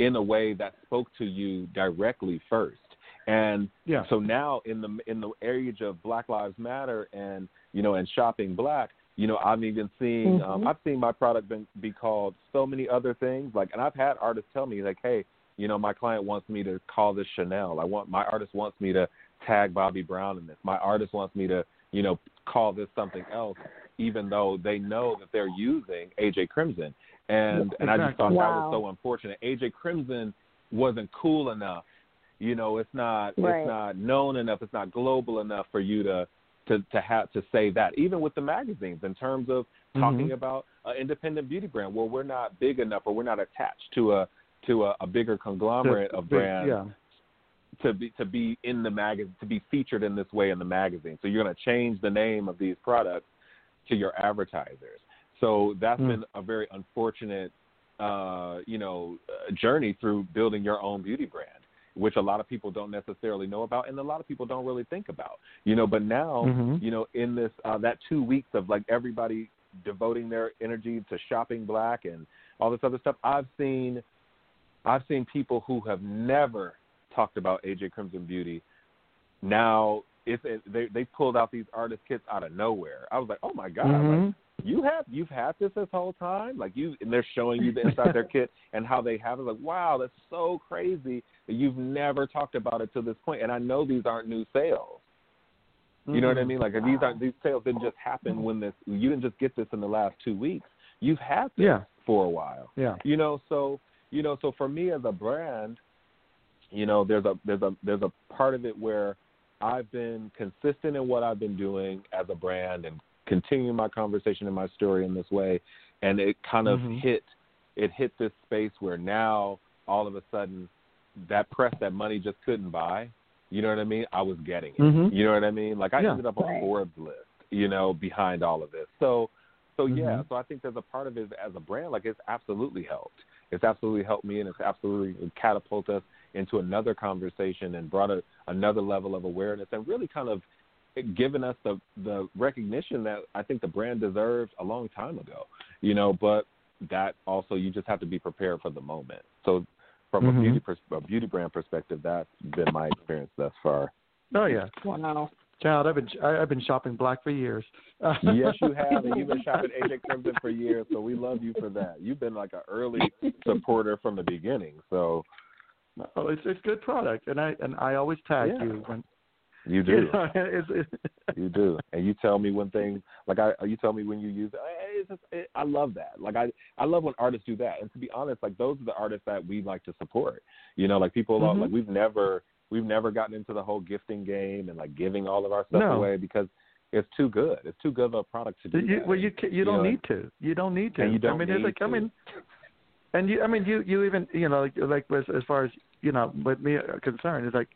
in a way that spoke to you directly first. And so now in the age of Black Lives Matter and, you know, and shopping black, You know, I've even seen, I've seen my product be called so many other things. Like, and I've had artists tell me, like, hey, you know, my client wants me to call this Chanel. My artist wants me to tag Bobby Brown in this. My artist wants me to, you know, call this something else, even though they know that they're using AJ Crimson. And I just thought that was so unfortunate. AJ Crimson wasn't cool enough. You know, it's not known enough. It's not global enough for you to have to say that, even with the magazines, in terms of talking about an independent beauty brand, well, we're not big enough, or we're not attached to a bigger conglomerate of brands to be in the magazine, to be featured in this way in the magazine. So you're going to change the name of these products to your advertisers. So that's been a very unfortunate, journey through building your own beauty brand, which a lot of people don't necessarily know about, and a lot of people don't really think about, you know. But now, you know, in this that 2 weeks of, like, everybody devoting their energy to shopping Black and all this other stuff, I've seen people who have never talked about AJ Crimson Beauty. Now they pulled out these artist kits out of nowhere. I was like, oh my God. Like, you've had this whole time, like, you, and they're showing you the inside of their kit and how they have it. Like, wow, that's so crazy that you've never talked about it to this point. And I know these aren't new sales. You know what I mean? Like, these sales didn't just happen when you didn't just get this in the last 2 weeks. You've had this for a while. Yeah. So for me as a brand, you know, there's a part of it where I've been consistent in what I've been doing as a brand and continuing my conversation and my story in this way, and it kind of hit this space where now all of a sudden that press that money just couldn't buy, you know what I mean? I was getting it. You know what I mean? Like, I ended up on Forbes list, you know, behind all of this. So I think there's a part of it as a brand, like, it's absolutely helped. It's absolutely helped me, and it's absolutely catapulted us into another conversation and brought another level of awareness, and really kind of given us the recognition that I think the brand deserved a long time ago, you know. But that also, you just have to be prepared for the moment. So from a beauty brand perspective, that's been my experience thus far. Oh yeah. Wow. Child, I've been shopping Black for years. Yes, you have, and you've been shopping AJ Crimson for years, so we love you for that. You've been like an early supporter from the beginning, so. Oh, it's good product, and I always tag you when. You do. You know, you do, and you tell me when things you tell me when you use it. I love that. Like, I love when artists do that. And to be honest, like, those are the artists that we like to support. You know, like, people like, we've never gotten into the whole gifting game and, like, giving all of our stuff away, because it's too good. It's too good of a product to do. You don't need to. And you don't need to. You even, you know, like as far as, you know, with me concerned, is like,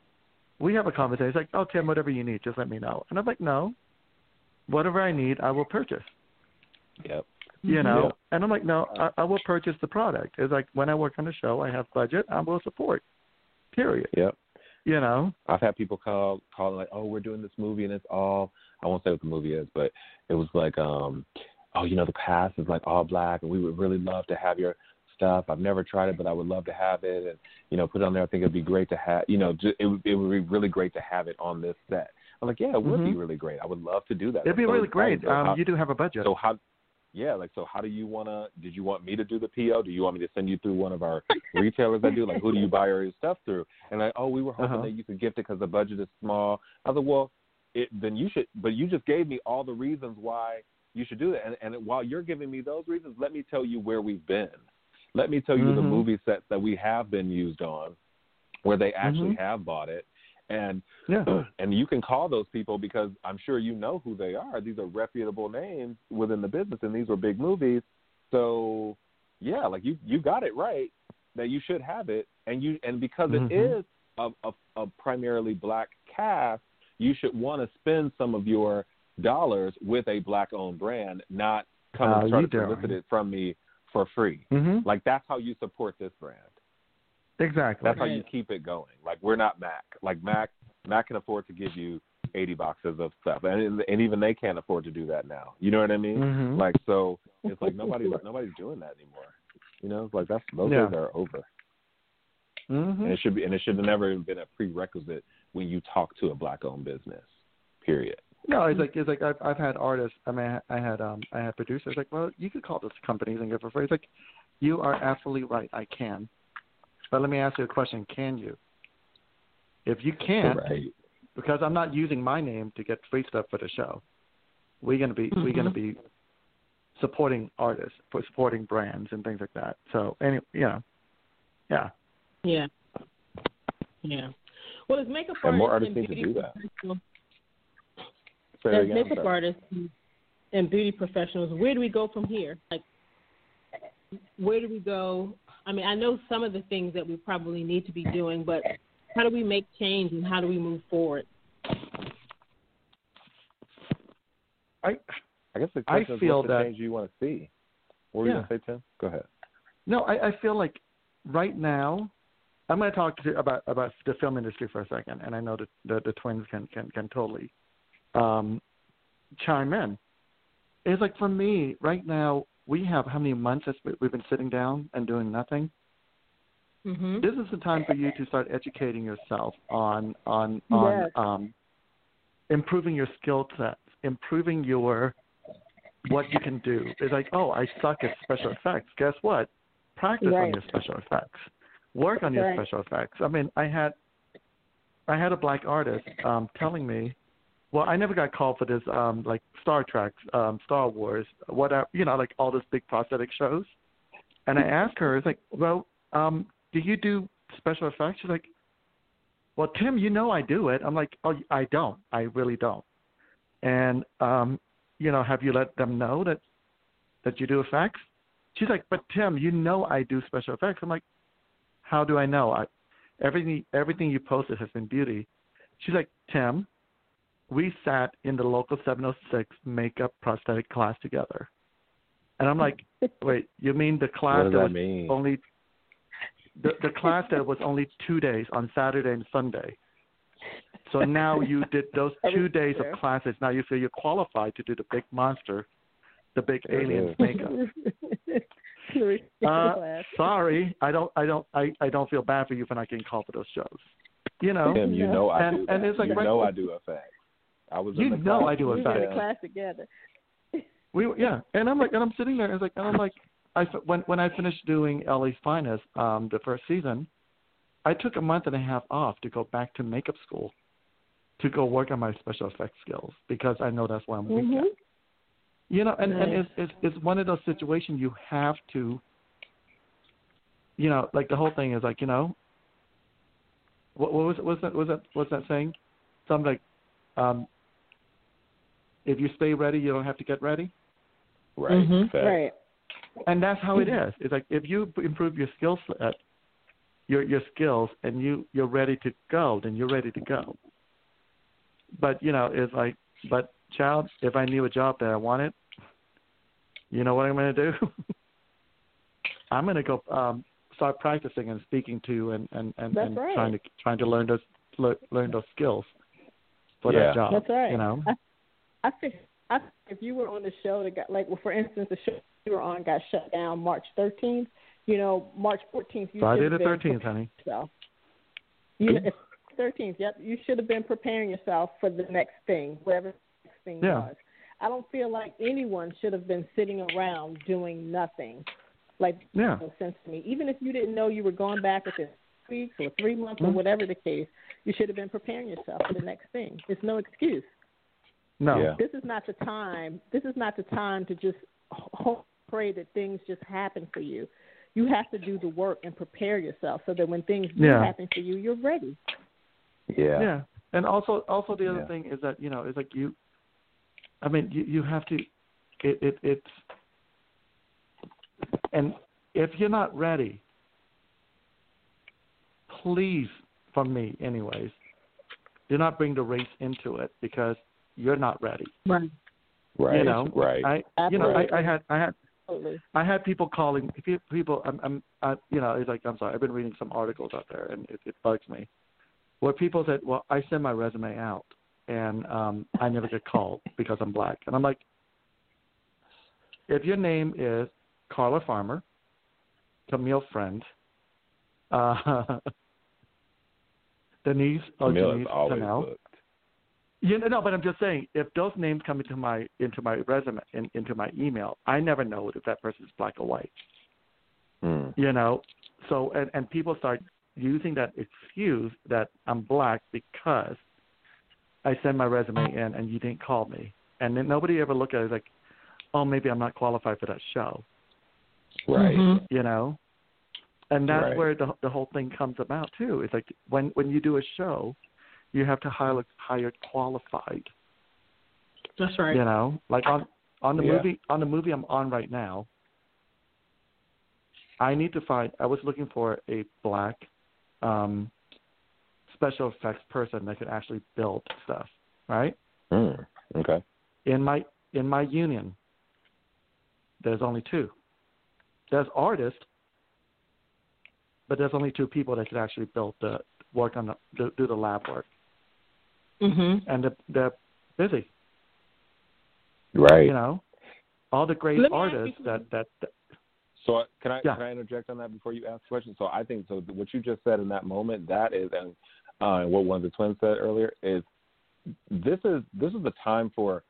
we have a conversation. It's like, oh, Tim, whatever you need, just let me know. And I'm like, no, whatever I need, I will purchase. Yep. You know? Yep. And I'm like, no, I will purchase the product. It's like, when I work on the show, I have budget, I will support, period. Yep. You know? I've had people call like, oh, we're doing this movie, and it's all, I won't say what the movie is, but it was like, oh, you know, the cast is like all Black, and we would really love to have your stuff. I've never tried it, but I would love to have it, and, you know, put it on there. I think it'd be great to have, you know, it would be really great to have it on this set. I'm like, yeah, it would be really great. I would love to do that. It'd be really great. You do have a budget. So how? Yeah, like, so how do you did you want me to do the PO? Do you want me to send you through one of our retailers that do? Like, who do you buy your stuff through? And like, oh, we were hoping that you could gift it because the budget is small. I was like, well, then you should, but you just gave me all the reasons why you should do that. And while you're giving me those reasons, let me tell you where we've been. Let me tell you the movie sets that we have been used on, where they actually have bought it. And you can call those people, because I'm sure you know who they are. These are reputable names within the business, and these were big movies. So, yeah, like, you got it right that you should have it. And because it is a primarily Black cast, you should want to spend some of your dollars with a Black-owned brand, not come and try to solicit it from me for free. Like, that's how you support this brand. Exactly. That's how you keep it going. Like, we're not Mac. Like, Mac can afford to give you 80 boxes of stuff, and even they can't afford to do that now. You know what I mean? Like, so it's like nobody's doing that anymore. You know, like, that's those days are over. And it should have never even been a prerequisite when you talk to a Black-owned business. Period. No, it's like I've had artists. I mean, I had producers like, well, you could call those companies and get for free. It's like, you are absolutely right. I can, but let me ask you a question. Can you? If you can't, right. Because I'm not using my name to get free stuff for the show. We're gonna be mm-hmm. Supporting artists, supporting brands and things like that. So anyway, yeah. Well, it's makeup artists and more artists need to do that. As makeup artists and beauty professionals, where do we go from here? Like, where do we go? I mean, I know some of the things that we probably need to be doing, but how do we make change and how do we move forward? I guess the question is what change you want to see. What were you going to say, Tim? Go ahead. No, I feel like right now, I'm going to talk about the film industry for a second, and I know that the twins can totally chime in. It's like, for me right now, we have how many months we've been sitting down and doing nothing. Mm-hmm. This is the time for you to start educating yourself on improving your skill sets, improving your what you can do. It's like, oh, I suck at special effects. Guess what? Practice on your special effects. Work on your special effects. I mean, I had a black artist telling me, well, I never got called for this, like Star Trek, Star Wars, whatever, like all those big prosthetic shows. And I asked her, it's like, well, do you do special effects? She's like, well, Tim, I do it. I'm like, oh, I don't. I really don't. And, have you let them know that you do effects? She's like, but Tim, I do special effects. I'm like, how do I know? Everything you posted has been beauty. She's like, Tim, we sat in the local 706 makeup prosthetic class together. And I'm like, wait, you mean the class the class that was only 2 days on Saturday and Sunday? So now you did those 2 days of classes. Now you feel you're qualified to do the big monster, the big alien's makeup. Sorry, I don't feel bad for you for not getting called for those shows. Tim, I do effects. I was in I do effects. We did a class together. And I'm like, and I'm sitting there, and it's like, and I'm like, when I finished doing LA's Finest, the first season, I took a month and a half off to go back to makeup school, to go work on my special effects skills, because I know that's where I'm weak at. And it's one of those situations you have to, like the whole thing is like, what was that saying? Something like, if you stay ready, you don't have to get ready. Right. Mm-hmm. Right. And that's how it is. It's like, if you improve your skill set, your skills, and you're ready to go, then you're ready to go. But, it's like, but child, if I knew a job that I wanted, you know what I'm going to do? I'm going to go start practicing and speaking to and right. trying to learn those skills for that job. That's right. I think if you were on the show that got, like, well, for instance, the show you were on got shut down March 13th. March 14th. You Friday the 13th, honey. So, 13th. Yep, you should have been preparing yourself for the next thing, whatever the next thing was. I don't feel like anyone should have been sitting around doing nothing. Like, that makes no sense to me. Even if you didn't know you were going back within 6 weeks or 3 months or whatever the case, you should have been preparing yourself for the next thing. It's no excuse. No, this is not the time. This is not the time to just hope, pray that things just happen for you. You have to do the work and prepare yourself so that when things do happen to you, you're ready. Yeah. Yeah. And also the other thing is that, it's like you have to, it's, and if you're not ready, please, for me anyways, do not bring the race into it, because you're not ready. Right. Right. I had people calling people. It's like, I'm sorry, I've been reading some articles out there, and it bugs me, where people said, "Well, I send my resume out, and I never get called because I'm black." And I'm like, if your name is Carla Farmer, Camille Friend, Denise Tunnell, You know, no, but I'm just saying, if those names come into my resume and into my email, I never know if that person is black or white. Mm. You know, so and people start using that excuse that I'm black because I send my resume in and you didn't call me, and then nobody ever looked at it like, oh, maybe I'm not qualified for that show, right? Mm-hmm. You know, and that's right. Where the whole thing comes about too. It's like when you do a show. You have to hire qualified. That's right. You know, like on the movie I'm on right now. I was looking for a black special effects person that could actually build stuff, right? Mm, okay. In my union, there's only two. There's artists, but there's only two people that could actually build do the lab work. Mm-hmm. And they're busy, right? You know, all the great artists that. So can I interject on that before you ask questions? So I think what you just said in that moment, that is, and what one of the twins said earlier is, this is the time for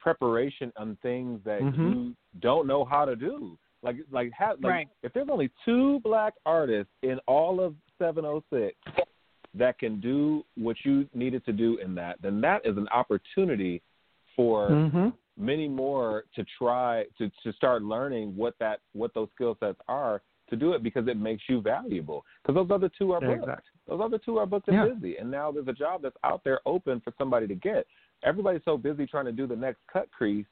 preparation on things that mm-hmm. you don't know how to do. Like if there's only two black artists in all of 706. That can do what you needed to do in that, then that is an opportunity for mm-hmm. many more to try to start learning what those skill sets are to do it, because it makes you valuable. Because those other two are booked. Exactly. Those other two are booked and busy. And now there's a job that's out there open for somebody to get. Everybody's so busy trying to do the next cut crease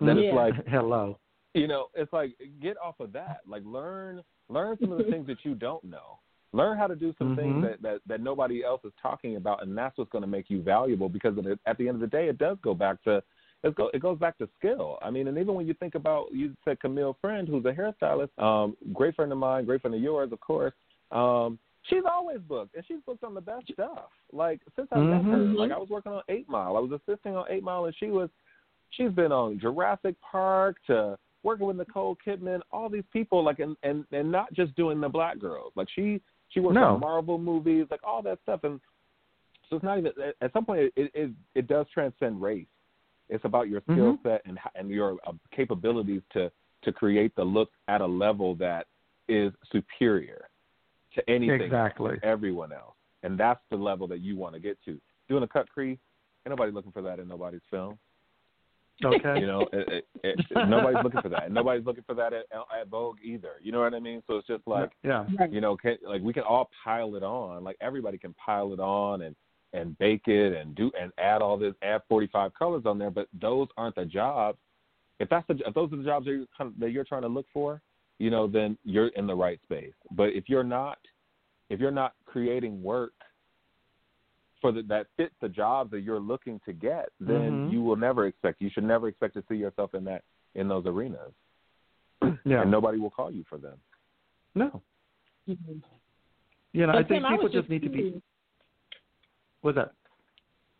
that it's like, hello. You know, it's like, get off of that. Like learn some of the things that you don't know. Learn how to do some mm-hmm. things that nobody else is talking about, and that's what's going to make you valuable, because at the end of the day, it does go back to it goes back to skill. I mean, and even when you think about, you said Camille Friend, who's a hairstylist, great friend of mine, great friend of yours, of course. She's always booked, and she's booked on the best stuff. Like, since I met her, like I was working on 8 Mile. I was assisting on 8 Mile, and she's been on Jurassic Park to working with Nicole Kidman, all these people, like, and not just doing the black girls. Like, she works on Marvel movies, like all that stuff. And so it's not even, at some point, it does transcend race. It's about your skill mm-hmm. set and your capabilities to create the look at a level that is superior to anything, exactly. everyone else. And that's the level that you want to get to. Doing a cut crease, ain't nobody looking for that in nobody's film. Okay. You know, nobody's looking for that. And nobody's looking for that at Vogue either. You know what I mean? So it's just like, you know, we can all pile it on. Like, everybody can pile it on and bake it and add 45 colors on there. But those aren't the jobs. If those are the jobs that you're trying to look for, you know, then you're in the right space. But if you're not creating work that fits the jobs that you're looking to get, then mm-hmm. You should never expect to see yourself in those arenas. Yeah. And nobody will call you for them. No. Mm-hmm. You know, but I think people just need to be. What's that?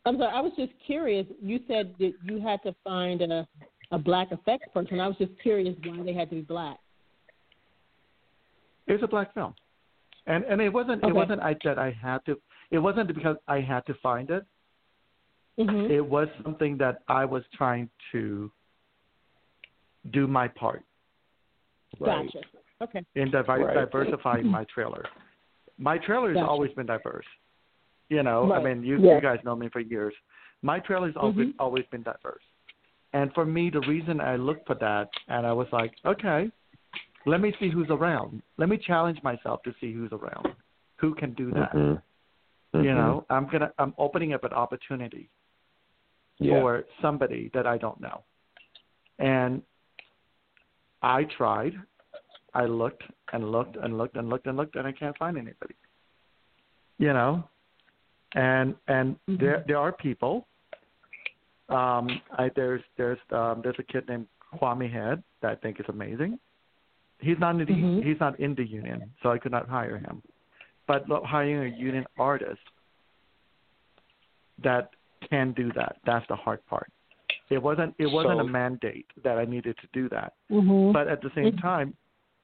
I'm sorry. I was just curious. You said that you had to find a black effects person. I was just curious why they had to be black. It was a black film, and it wasn't. Okay. It wasn't that I had to. It wasn't because I had to find it. Mm-hmm. It was something that I was trying to do my part. Right? Gotcha. Okay. In diversifying my trailer. My trailer has always been diverse. You know, I mean, you guys know me for years. My trailer has mm-hmm. always been diverse. And for me, the reason I looked for that, and I was like, okay, let me see who's around. Let me challenge myself to see who's around. Who can do that? Mm-hmm. You know, I'm opening up an opportunity for somebody that I don't know. And I tried. I looked and looked and looked and looked and looked, and I can't find anybody. You know, and mm-hmm. there are people. There's a kid named Kwame Head that I think is amazing. He's not in the mm-hmm. he's not in the union, so I could not hire him. But hiring a union artist that can do that—that's the hard part. It wasn't a mandate that I needed to do that. Mm-hmm. But at the same time,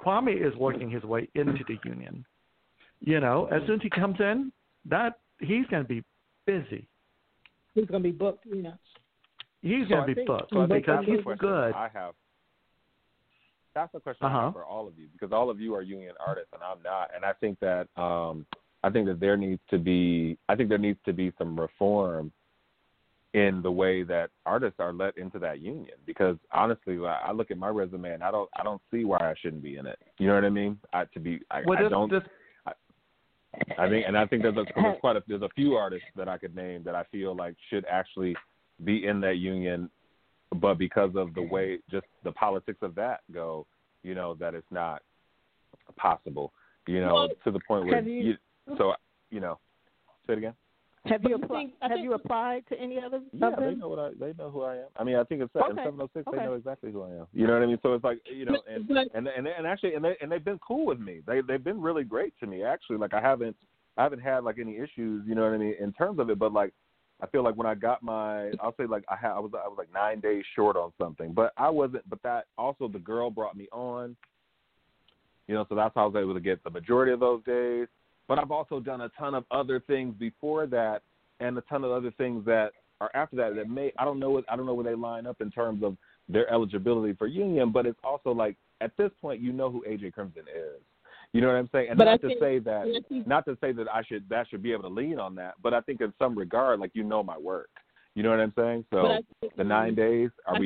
Kwame is working his way into the union. You know, as soon as he comes in, that he's going to be busy. he's going to be booked, you know. He's going to be booked because he's good. That's the question I have for all of you, because all of you are union artists and I'm not. And I think that there needs to be some reform in the way that artists are let into that union, because honestly, I look at my resume and I don't see why I shouldn't be in it. You know what I mean? I think there's a few artists that I could name that I feel like should actually be in that union, but because of the way just the politics of that go, you know, that it's not possible. You know, well, to the point where say it again. Have you applied to any other? Yeah, they know who I am. I mean, I think it's in 706. Okay. They know exactly who I am. You know what I mean? So it's like, you know, and they've been cool with me. They've been really great to me, actually. Like I haven't had like any issues. You know what I mean in terms of it. But like I feel like when I got my, I'll say like I was like 9 days short on something, but I wasn't. But that also the girl brought me on. You know, so that's how I was able to get the majority of those days. But I've also done a ton of other things before that, and a ton of other things that are after that that may I don't know where they line up in terms of their eligibility for union. But it's also like at this point, you know who AJ Crimson is. You know what I'm saying? And not to say that I should be able to lean on that, but I think in some regard, like you know my work. You know what I'm saying? So the 9 days I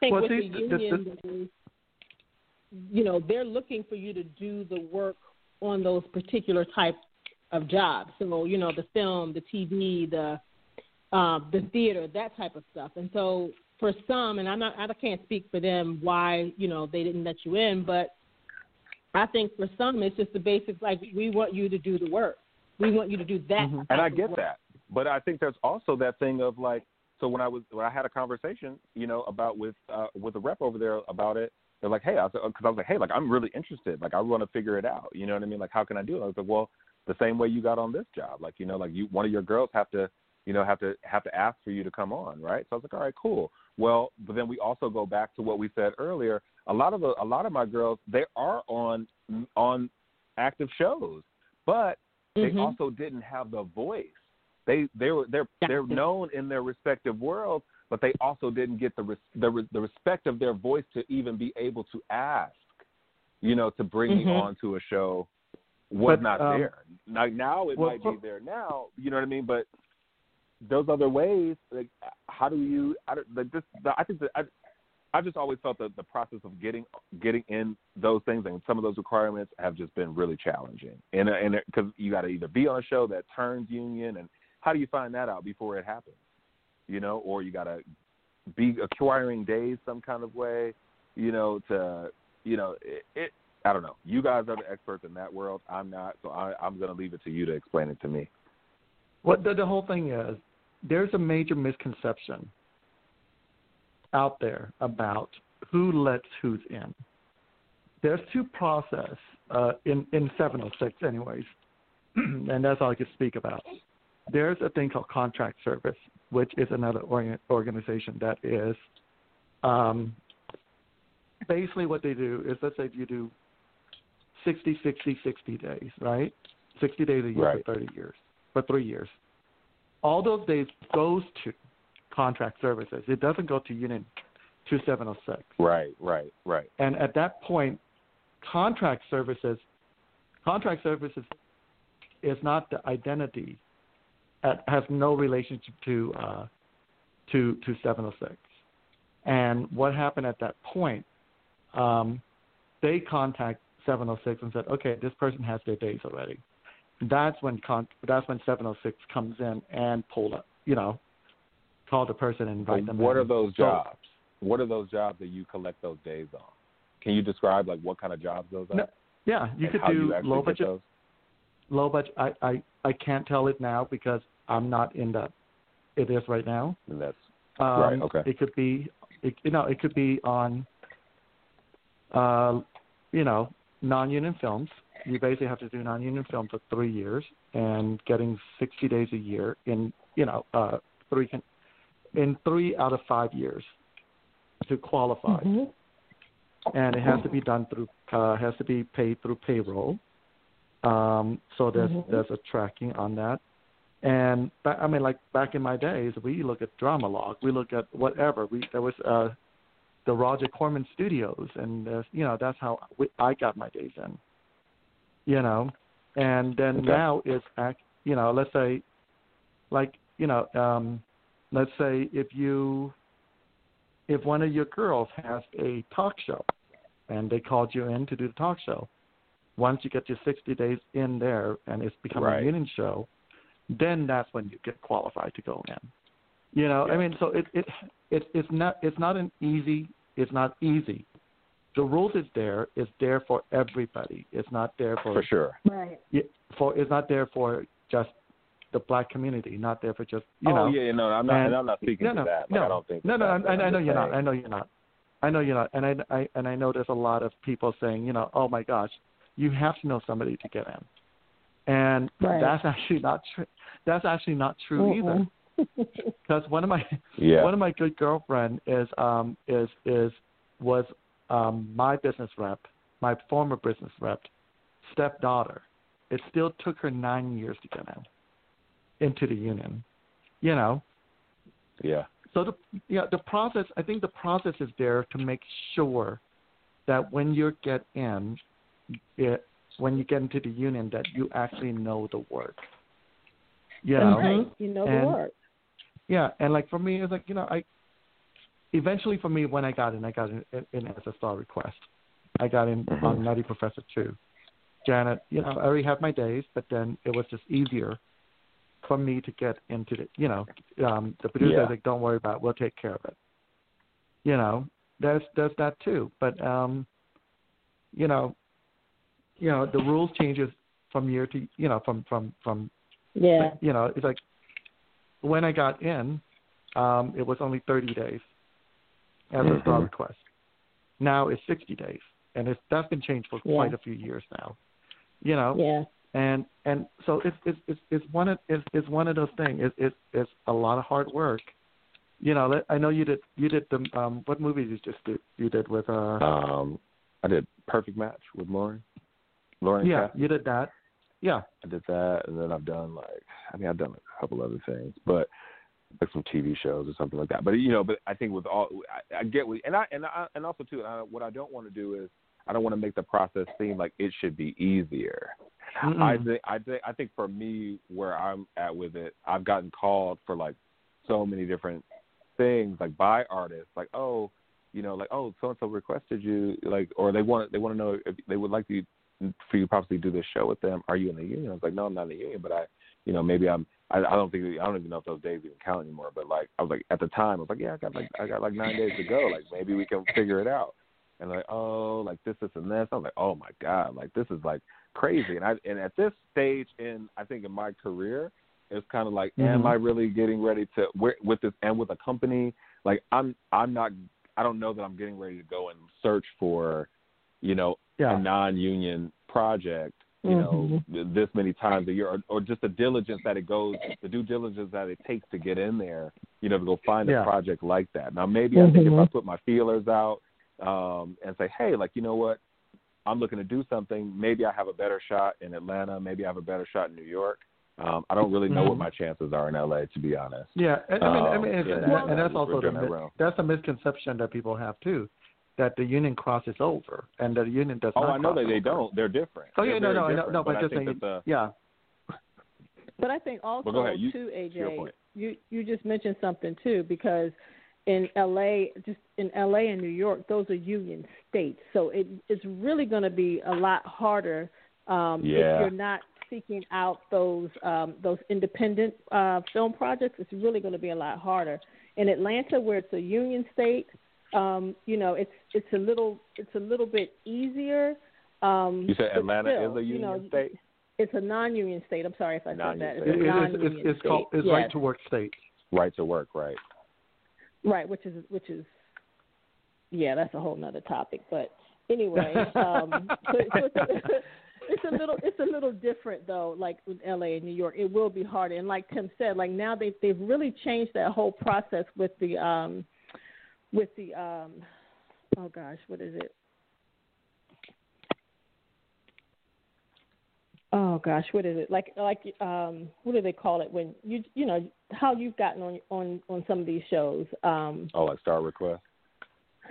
think with the union, you know, they're looking for you to do the work on those particular type of jobs. So, you know, the film, the TV, the theater, that type of stuff. And so for some, and I can't speak for them why, you know, they didn't let you in, but I think for some it's just the basics, like we want you to do the work. We want you to do that. Mm-hmm. And I get that. But I think there's also that thing of like, so when I had a conversation, you know, about with a rep over there about it, they're like, hey, I was like, I'm really interested. Like, I want to figure it out. You know what I mean? Like, how can I do it? I was like, well, the same way you got on this job. Like, you know, like you, one of your girls have to ask for you to come on, right? So I was like, all right, cool. Well, but then we also go back to what we said earlier. A lot of my girls, they are on active shows, but they also didn't have the voice. They're known in their respective worlds, but they also didn't get the respect of their voice to even be able to ask, you know, to bring me onto a show was not there. Now it might be there now, you know what I mean? But those other ways, like how do you? I just always felt that the process of getting in those things and some of those requirements have just been really challenging, and because you got to either be on a show that turns union, and how do you find that out before it happens? You know, or you got to be acquiring days some kind of way, you know, I don't know. You guys are the experts in that world. I'm not, so I'm going to leave it to you to explain it to me. Well, the whole thing is there's a major misconception out there about who lets who's in. There's two processes in 706 anyways, and that's all I could speak about. There's a thing called contract service, which is another organization that is basically what they do is, let's say you do 60 days, right? 60 days a year for 3 years. All those days goes to contract services. It doesn't go to Union 2706. Right. And at that point, contract services is not the identity. Has no relationship to 706. And what happened at that point, they contact 706 and said, okay, this person has their days already. That's when 706 comes in and pull up, you know, call the person and invite them. What are those jobs? What are those jobs that you collect those days on? Can you describe like what kind of jobs those are? Yeah, you could do low budget. Low budget. I can't tell it now because I'm not in that. It is right now. That's right. Okay. It could be, it could be on, non-union films. You basically have to do non-union film for 3 years and getting 60 days a year in 3 out of 5 years to qualify, and it has to be done through has to be paid through payroll. So there's a tracking on that, And I mean, like back in my days, we look at Drama Log, we look at whatever. There was the Roger Corman Studios, and that's how I got my days in. You know, and then now it's let's say, let's say if one of your girls has a talk show, and they called you in to do the talk show, once you get your 60 days in there and it's become a union show, then that's when you get qualified to go in. I mean, so it's not easy. The rules is there. It's there for everybody. It's not there for sure. Right. It's not there for just the black community. Not there for just you know. I'm not speaking to that. Like, I don't think. I know you're not. And I know there's a lot of people saying, oh my gosh, you have to know somebody to get in. And that's actually not true either, because one of my good girlfriend was my business rep, my former business rep, stepdaughter. It still took her 9 years to get into the union, Yeah. So the process. I think the process is there to make sure that when you get in, when you get into the union, that you actually know the work. The work. Yeah, and like for me, it's like, eventually for me, when I got in as a star request. I got in on Nutty Professor 2. Janet, I already had my days, but then it was just easier for me to get into the, the producer was like, don't worry about it, we'll take care of it. There's that too. But, the rules changes from year to it's like when I got in, it was only 30 days as a star request. Now it's 60 days, and that's been changed for quite a few years now. And so it's one of those things. It's a lot of hard work. I know you did the what movie did you just do? You did with I did Perfect Match with Lauren. You did that. Yeah. I did that, and then I've done a couple other things, but like some TV shows or something like that. But but I think with all, I get what, and also too, what I don't want to do is I don't want to make the process seem like it should be easier. Mm-hmm. I think for me, where I'm at with it, I've gotten called for like so many different things, like by artists, like so and so requested you, like, or they want to know if they would like you. For you to possibly do this show with them, are you in the union? I was like, no, I'm not in the union, but I don't even know if those days even count anymore. But like, I was like, at the time, I was like, yeah, I got 9 days to go. Like, maybe we can figure it out. And like, oh, like this and this. I was like, oh my god, like this is like crazy. And at this stage I think in my career, it's kind of like, am I really getting ready to with this and with a company? Like, I'm not. I don't know that I'm getting ready to go and search for, a non-union project, this many times a year, or just the due diligence that it takes to get in there, to go find a project like that. Now, maybe I think if I put my feelers out and say, hey, like, you know what, I'm looking to do something, maybe I have a better shot in Atlanta, maybe I have a better shot in New York. I don't really know what my chances are in LA, to be honest. Yeah, and that's also that's a misconception that people have, too. That the union crosses over, and that the union does not. Oh, I know that they don't. They're different. Oh, yeah, no. But just saying, But I think also too, AJ, you just mentioned something too, because in LA and New York, those are union states, so it's really going to be a lot harder if you're not seeking out those independent film projects. It's really going to be a lot harder in Atlanta, where it's a union state. It's a little bit easier. You said Atlanta is a union state? It's a non-union state. I'm sorry if I said that. It's right to work state. Right to work, right? Right, which is that's a whole nother topic. But anyway, it's a little different though. Like with LA and New York, it will be harder. And like Tim said, like now they've really changed that whole process with the. Oh gosh, what is it? oh gosh, what is it? Like, what do they call it when you know how you've gotten on some of these shows? Like Star Request.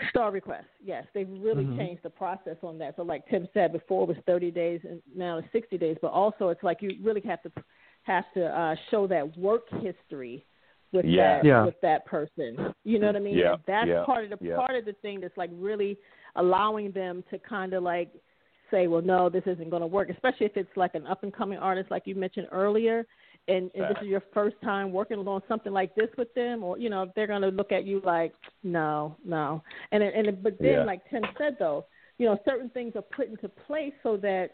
Star Request, yes. They've really changed the process on that. So like Tim said before, it was 30 days and now it's 60 days. But also it's like you really have to show that work history with with that person. You know what I mean? Yeah. That's part of the thing that's like really allowing them to kind of like say, well, no, this isn't going to work, especially if it's like an up-and-coming artist like you mentioned earlier. And this is your first time working on something like this with them, or, you know, they're going to look at you like, no. But then, like Tim said, though, you know, certain things are put into place so that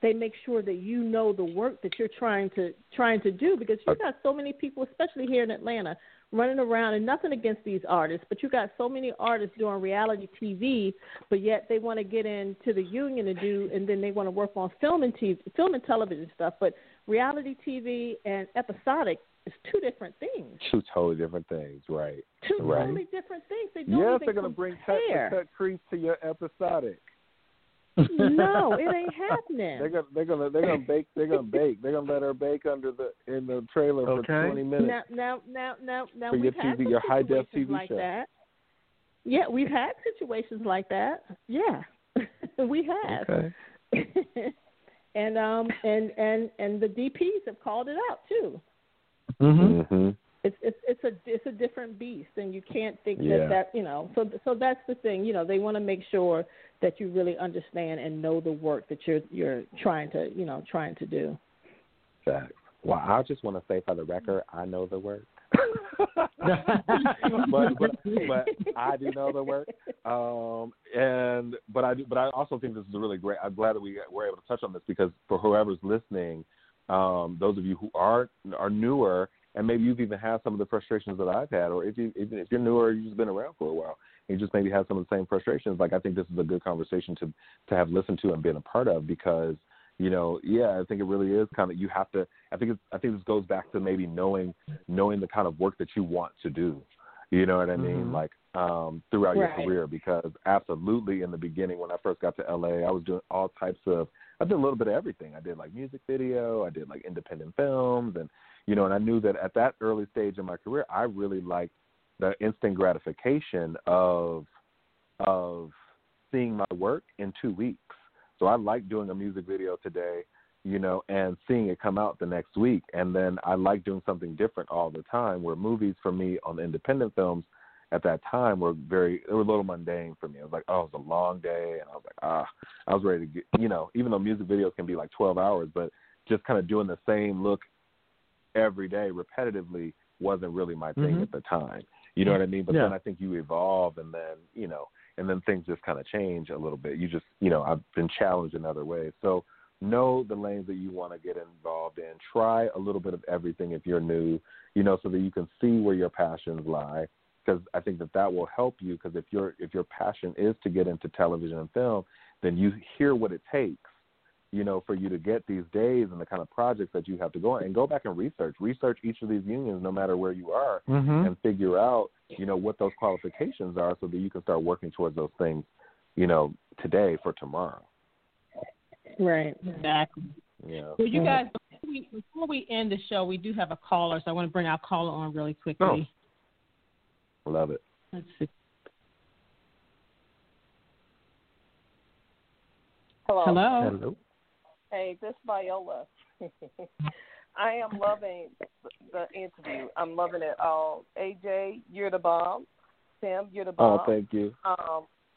they make sure that you know the work that you're trying to do, because you've got so many people, especially here in Atlanta, running around, and nothing against these artists, but you got so many artists doing reality TV, but yet they want to get into the union and then they want to work on film and television stuff, but reality TV and episodic is two different things. Two totally different things, right? Totally different things. They don't even they're going to bring cut crease to your episodic. No, it ain't happening. They're gonna bake. They're gonna let her bake in the trailer for 20 minutes. Now for we've had your high def TV like show. That. Yeah, we've had situations like that. Yeah, we have. Okay. And the DPs have called it out too. Mm-hmm. It's a different beast, and you can't think that you know. So that's the thing. You know, they want to make sure that you really understand and know the work that you're trying to do. Exactly. Well, I just want to say for the record, I know the work. but I do know the work. But I also think this is really great. I'm glad that we were able to touch on this, because for whoever's listening, those of you who are newer, and maybe you've even had some of the frustrations that I've had, or if you're newer, you've just been around for a while, and you just maybe have some of the same frustrations. Like, I think this is a good conversation to have listened to and been a part of, because, you know, I think it really is kind of, you have to, I think this goes back to maybe knowing the kind of work that you want to do. You know what I mean? Mm-hmm. Like, throughout your career, because absolutely in the beginning, when I first got to LA, I was doing all types of, I did a little bit of everything. I did like music video, I did like independent films, and, you know, and I knew that at that early stage in my career, I really liked the instant gratification of seeing my work in 2 weeks. So I like doing a music video today, you know, and seeing it come out the next week. And then I like doing something different all the time, where movies for me on the independent films at that time were a little mundane for me. I was like, oh, it was a long day. And I was like, I was ready to get, you know, even though music videos can be like 12 hours, but just kind of doing the same look every day repetitively wasn't really my thing at the time. You know what I mean? But then I think you evolve, and then, you know, and then things just kind of change a little bit. You just, you know, I've been challenged in other ways. So know the lanes that you want to get involved in. Try a little bit of everything if you're new, you know, so that you can see where your passions lie. Because I think that will help you. Because if your passion is to get into television and film, then you hear what it takes, you know, for you to get these days and the kind of projects that you have to go on. And go back and research each of these unions, no matter where you are, and figure out, you know, what those qualifications are, so that you can start working towards those things, you know, today for tomorrow. Right. Exactly. Yeah. Well, you guys, before we end the show, we do have a caller, so I want to bring our caller on really quickly. Oh. Love it. Let's see. Hello. Hey, this is Viola. I am loving the interview. I'm loving it all. AJ, you're the bomb. Sam, you're the bomb. Oh, thank you.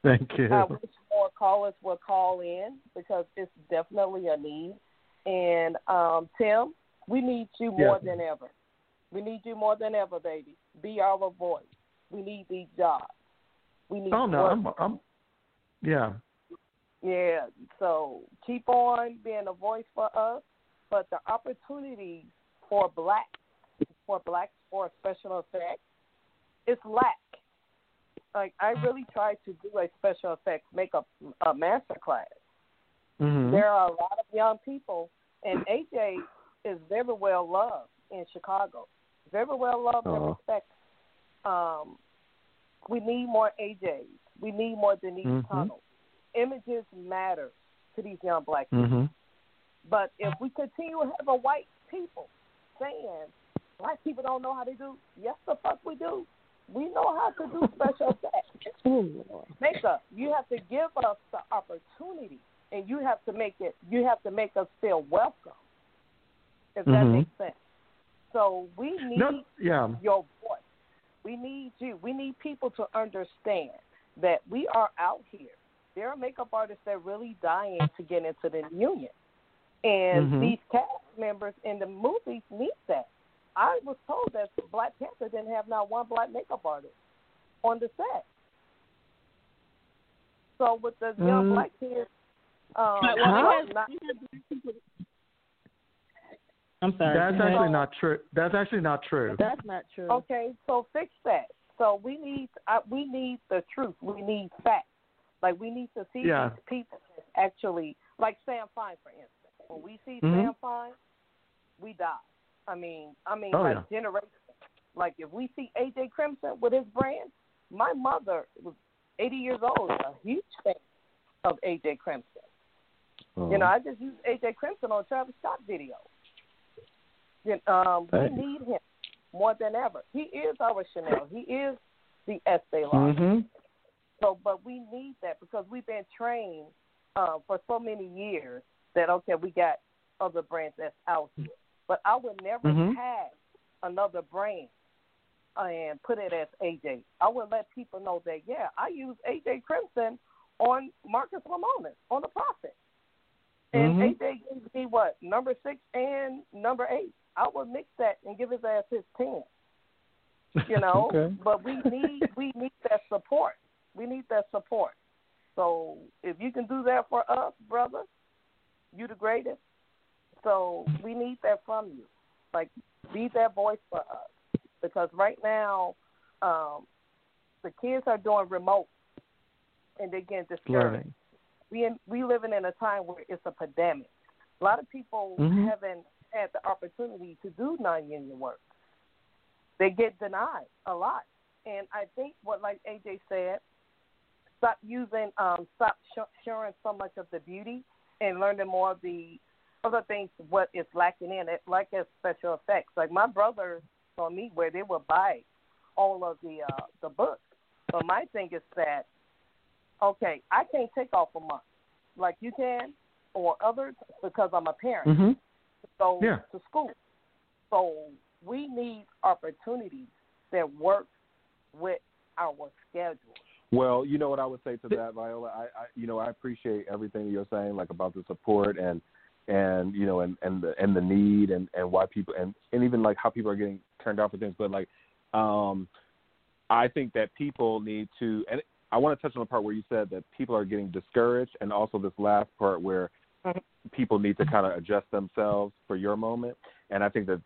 Thank you. I wish more callers would call in, because it's definitely a need. And Tim, we need you more than ever. We need you more than ever, baby. Be our voice. We need these jobs. We need. Oh no, I'm. Yeah. Yeah, so keep on being a voice for us, but the opportunities for blacks for special effects, it's lack. Like, I really tried to do a special effects makeup master class. Mm-hmm. There are a lot of young people, and AJ is very well loved in Chicago, very well loved and respected. We need more AJs. We need more Denise Tunnell. Images matter to these young black people. But if we continue to have a white people saying black people don't know how to do, yes, the fuck we do. We know how to do special makeup. You have to give us the opportunity, and you have to make it. You have to make us feel welcome. If that makes sense. So we need your voice. We need you. We need people to understand that we are out here. There are makeup artists that are really dying to get into the union. And these cast members in the movies need that. I was told that Black Panther didn't have not one black makeup artist on the set. So with the young black kids... I'm sorry. That's actually not true. That's actually not true. That's not true. Okay, so fix that. So we need the truth. We need facts. Like, we need to see these people actually... Like Sam Fine, for instance. When we see Sam Fine, we die. I mean, generation. Like, if we see AJ Crimson with his brand, my mother was 80 years old, a huge fan of AJ Crimson. Oh. You know, I just used AJ Crimson on Travis Scott videos. We need him more than ever. He is our Chanel. He is the Estee Lauder. So, but we need that because we've been trained for so many years that, okay, we got other brands that's out here. But I would never tag another brand and put it as AJ. I would let people know that, yeah, I use AJ Crimson on Marcus Lemonis, on The Prophet. And AJ gives me what? Number 6 and number 8. I would mix that and give his ass his 10. You know? But we need that support. We need that support. So if you can do that for us, brother, you the greatest. So we need that from you. Like, be that voice for us. Because right now, the kids are doing remote and they're getting discouraged. We living in a time where it's a pandemic. A lot of people haven't had the opportunity to do non-union work. They get denied a lot. And I think what, like AJ said, stop sharing so much of the beauty and learning more of the other things, what is lacking in it, like as special effects. Like, my brothers saw me where they would buy all of the books. So my thing is that, okay, I can't take off a month like you can or others because I'm a parent. So to school. So we need opportunities that work with our schedule. Well, you know what I would say to that, Viola? I appreciate everything you're saying, like, about the support and the need and why people and even like how people are getting turned out for things. But like, I think that people need to, and I want to touch on the part where you said that people are getting discouraged, and also this last part where people need to kind of adjust themselves for your moment. And I think that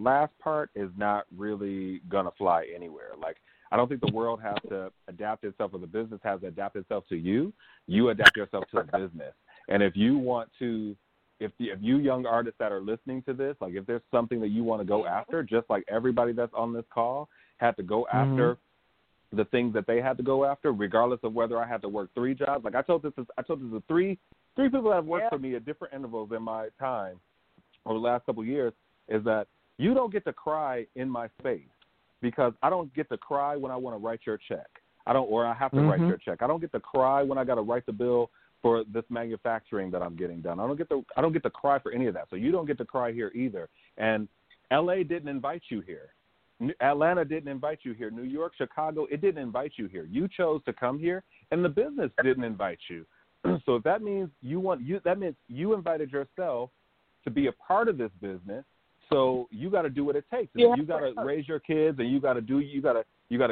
last part is not really gonna fly anywhere. Like, I don't think the world has to adapt itself, or the business has to adapt itself to you. You adapt yourself to the business. And if you want to, if you young artists that are listening to this, like, if there's something that you want to go after, just like everybody that's on this call had to go after the things that they had to go after, regardless of whether I had to work 3 jobs. Like, I told this to three people that have worked for me at different intervals in my time over the last couple of years, is that you don't get to cry in my face, because I don't get to cry when I want to write your check. I have to write your check. I don't get to cry when I got to write the bill for this manufacturing that I'm getting done. I don't get to cry for any of that. So you don't get to cry here either. And LA didn't invite you here. Atlanta didn't invite you here. New York, Chicago, it didn't invite you here. You chose to come here, and the business didn't invite you. So if that means that means you invited yourself to be a part of this business. So you got to do what it takes. You got to raise your kids, and you got to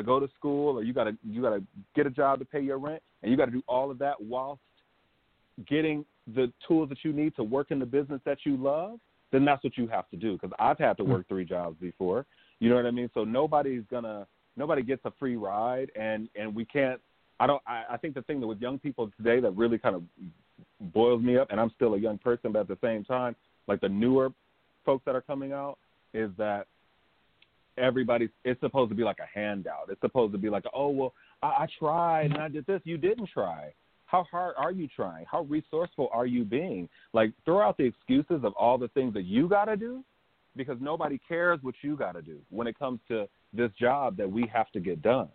go to school, or you got to get a job to pay your rent, and you got to do all of that whilst getting the tools that you need to work in the business that you love. Then that's what you have to do. Because I've had to work 3 jobs before, you know what I mean? So nobody gets a free ride, and we can't. I think the thing that with young people today that really kind of boils me up, and I'm still a young person, but at the same time, like, the newer folks that are coming out, is that it's supposed to be like a handout. It's supposed to be like, oh well, I tried and I did this. You didn't try. How hard are you trying? How resourceful are you being? Like, throw out the excuses of all the things that you got to do, because nobody cares what you got to do when it comes to this job that we have to get done.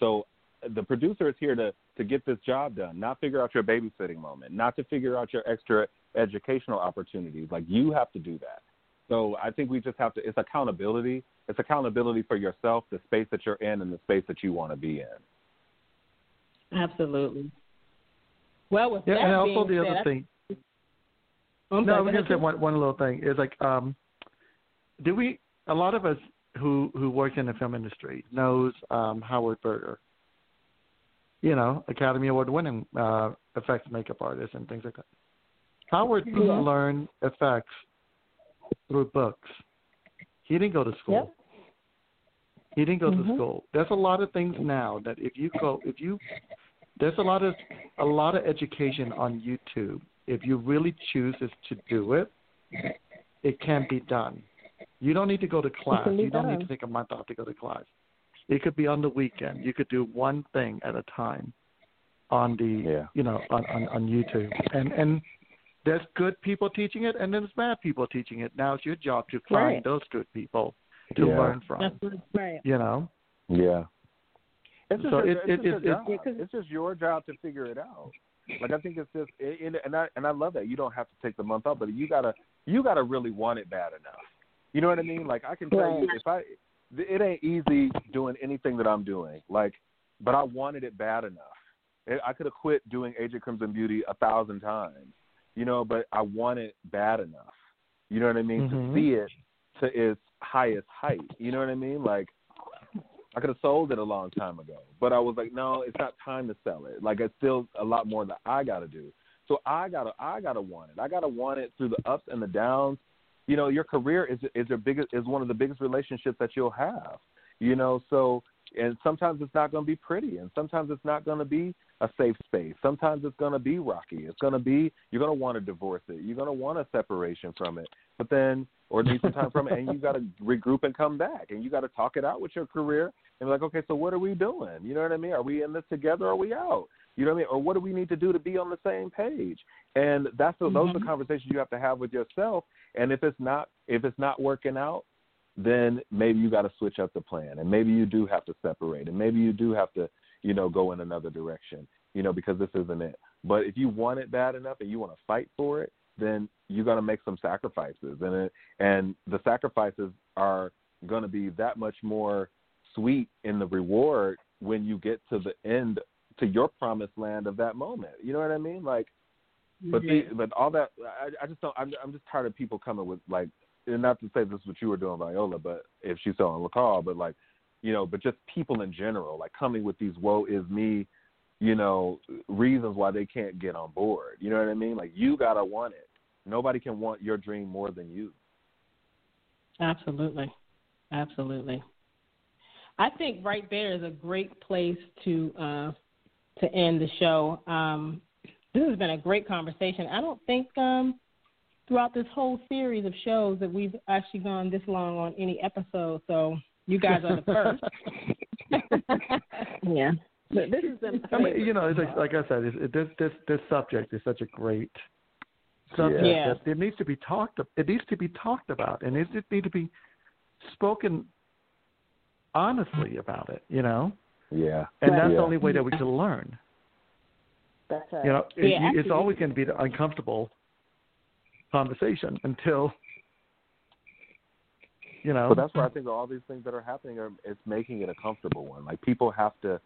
So the producer is here to get this job done, not figure out your babysitting moment, not to figure out your extra educational opportunities. Like, you have to do that. So I think we just have to, it's accountability. It's accountability for yourself, the space that you're in, and the space that you want to be in. Absolutely. Well, with that and also being the other thing. I'm going to say one little thing. It's like, a lot of us who work in the film industry knows Howard Berger, Academy Award winning effects makeup artist and things like that. Howard learned effects through books. He didn't go to school. Yep. He didn't go to school. There's a lot of things now that there's a lot of education on YouTube. If you really chooses to do it, it can be done. You don't need to go to class. You don't need to take a month off to go to class. It could be on the weekend. You could do one thing at a time on the on YouTube. And there's good people teaching it, and then there's bad people teaching it. Now it's your job to find those good people to learn from. That's right. Yeah. It's just your job to figure it out. Like, I think it's just, and I love that you don't have to take the month off, but you gotta really want it bad enough. You know what I mean? Like, I can tell you, it ain't easy doing anything that I'm doing. Like, but I wanted it bad enough. I could have quit doing AJ Crimson Beauty 1,000 times, but I want it bad enough. You know what I mean? Mm-hmm. To see it to its highest height. You know what I mean? Like, I could have sold it a long time ago, but I was like, no, it's not time to sell it. Like, it's still a lot more that I got to do. So I gotta want it. I gotta want it through the ups and the downs. Your career is one of the biggest relationships that you'll have. So, and sometimes it's not going to be pretty, and sometimes it's not going to be a safe space. Sometimes it's going to be rocky. It's going to be, you're going to want to divorce it. You're going to want a separation from it, but then, or need some time from it, and you got to regroup and come back, and you got to talk it out with your career and be like, okay, so what are we doing? You know what I mean? Are we in this together? Or are we out? You know what I mean? Or what do we need to do to be on the same page? And those are the conversations you have to have with yourself. And if it's not working out, then maybe you got to switch up the plan, and maybe you do have to separate, and maybe you do have to, go in another direction, because this isn't it. But if you want it bad enough and you want to fight for it, then you got to make some sacrifices, and the sacrifices are going to be that much more sweet in the reward when you get to the end, to your promised land of that moment. You know what I mean? Like, but all that, I just don't. I'm just tired of people coming with, like, and not to say this is what you were doing, Viola, but if she's still on the call, but like, but just people in general, like, coming with these woe is me, reasons why they can't get on board. You know what I mean? Like, you gotta want it. Nobody can want your dream more than you. Absolutely. I think right there is a great place to end the show. This has been a great conversation. I don't think throughout this whole series of shows that we've actually gone this long on any episode. So you guys are the first. Yeah. But this has been it's like I said, this subject is such a great subject. Yeah. That it needs to be talked about, and it needs to be spoken honestly about it, Yeah. And that's the only way that we can learn. That's right. It's always going to be the uncomfortable conversation until, So that's why I think all these things that are happening it's making it a comfortable one. Like, people have to,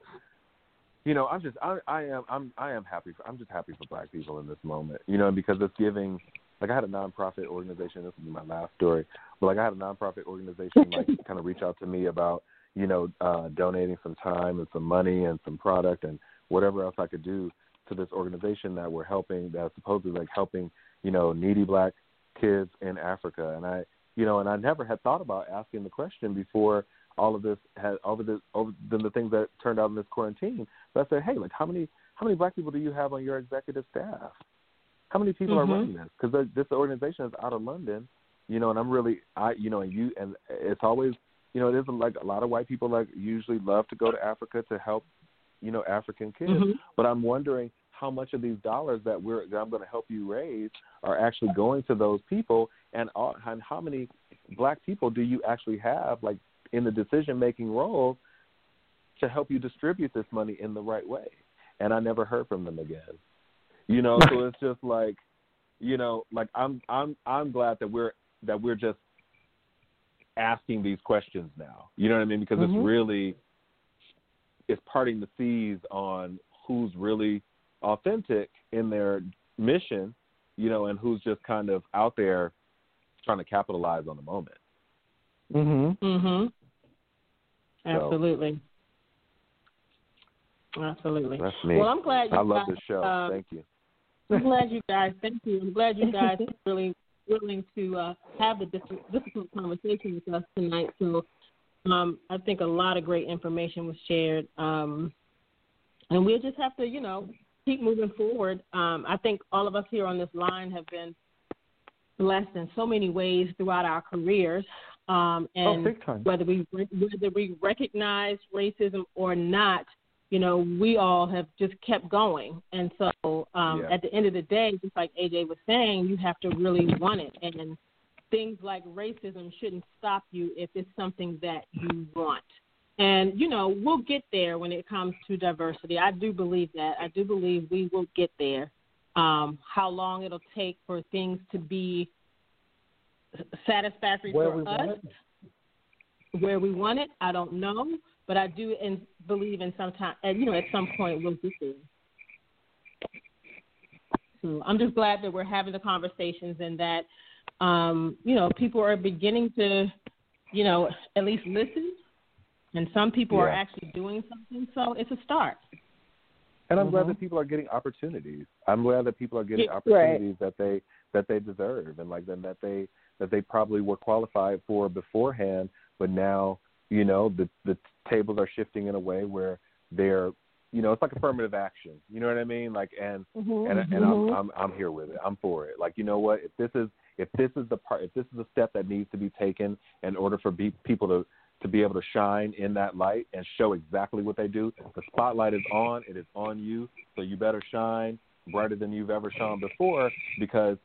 I'm just happy for Black people in this moment, because it's giving. Like, I had a nonprofit organization. This is my last story, but like, I had a nonprofit organization like kind of reach out to me about donating some time and some money and some product and whatever else I could do to this organization that we're helping, that's supposedly like helping needy Black kids in Africa. And I I never had thought about asking the question before all of this had the things that turned out in this quarantine. But I said, hey, like, how many Black people do you have on your executive staff? How many people are running this? Because this organization is out of London, and I'm really, and it's always, it isn't like a lot of white people like usually love to go to Africa to help, African kids. Mm-hmm. But I'm wondering, how much of these dollars that I'm going to help you raise are actually going to those people, and how many black people do you actually have, like, in the decision-making role to help you distribute this money in the right way. And I never heard from them again. You know, so it's just like, you know, like I'm glad that we're just asking these questions now. You know what I mean? Because it's really, it's parting the seas on who's really authentic in their mission, you know, and who's just kind of out there trying to capitalize on the moment. Mm-hmm. Mm-hmm. Absolutely. So, absolutely. That's me. Well, I'm glad you guys, love the show. Thank you. I'm glad you guys. Thank you. I'm glad you guys are really willing to have the difficult conversation with us tonight. So I think a lot of great information was shared. And we'll just have to, you know, keep moving forward. I think all of us here on this line have been blessed in so many ways throughout our careers. And whether we recognize racism or not, you know, we all have just kept going. And so at the end of the day, just like AJ was saying, you have to really want it. And things like racism shouldn't stop you if it's something that you want. And, you know, we'll get there when it comes to diversity. I do believe that. I do believe we will get there. How long it'll take for things to be satisfactory for us, where we want it, I don't know. But I do believe in some time, and, you know, at some point we'll get there. So I'm just glad that we're having the conversations and that, you know, people are beginning to, you know, at least listen. And some people are actually doing something. So it's a start. And I'm glad that people are getting opportunities. I'm glad that people are getting opportunities that they deserve, and like then that they probably were qualified for beforehand. But now, you know, the tables are shifting in a way where they're, you know, it's like affirmative action. You know what I mean? Like, and I'm here with it. I'm for it. Like, you know what? If this is the step that needs to be taken in order for people to be able to shine in that light and show exactly what they do. The spotlight is on. It is on you. So you better shine brighter than you've ever shone before because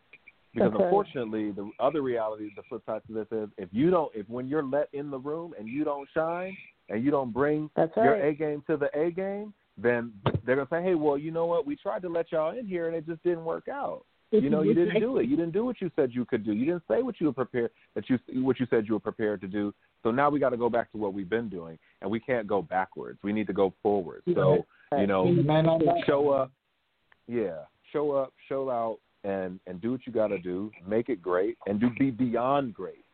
unfortunately the other reality, the flip side to this is if when you're let in the room and you don't shine and you don't bring your A game to the A game, then they're going to say, hey, well, you know what? We tried to let y'all in here and it just didn't work out. You know, you didn't do it. You didn't do what you said you could do. You didn't say what you were prepared what you said you were prepared to do. So now we got to go back to what we've been doing, and we can't go backwards. We need to go forward. So, you know, show up, show out, and do what you got to do. Make it great, and be beyond great.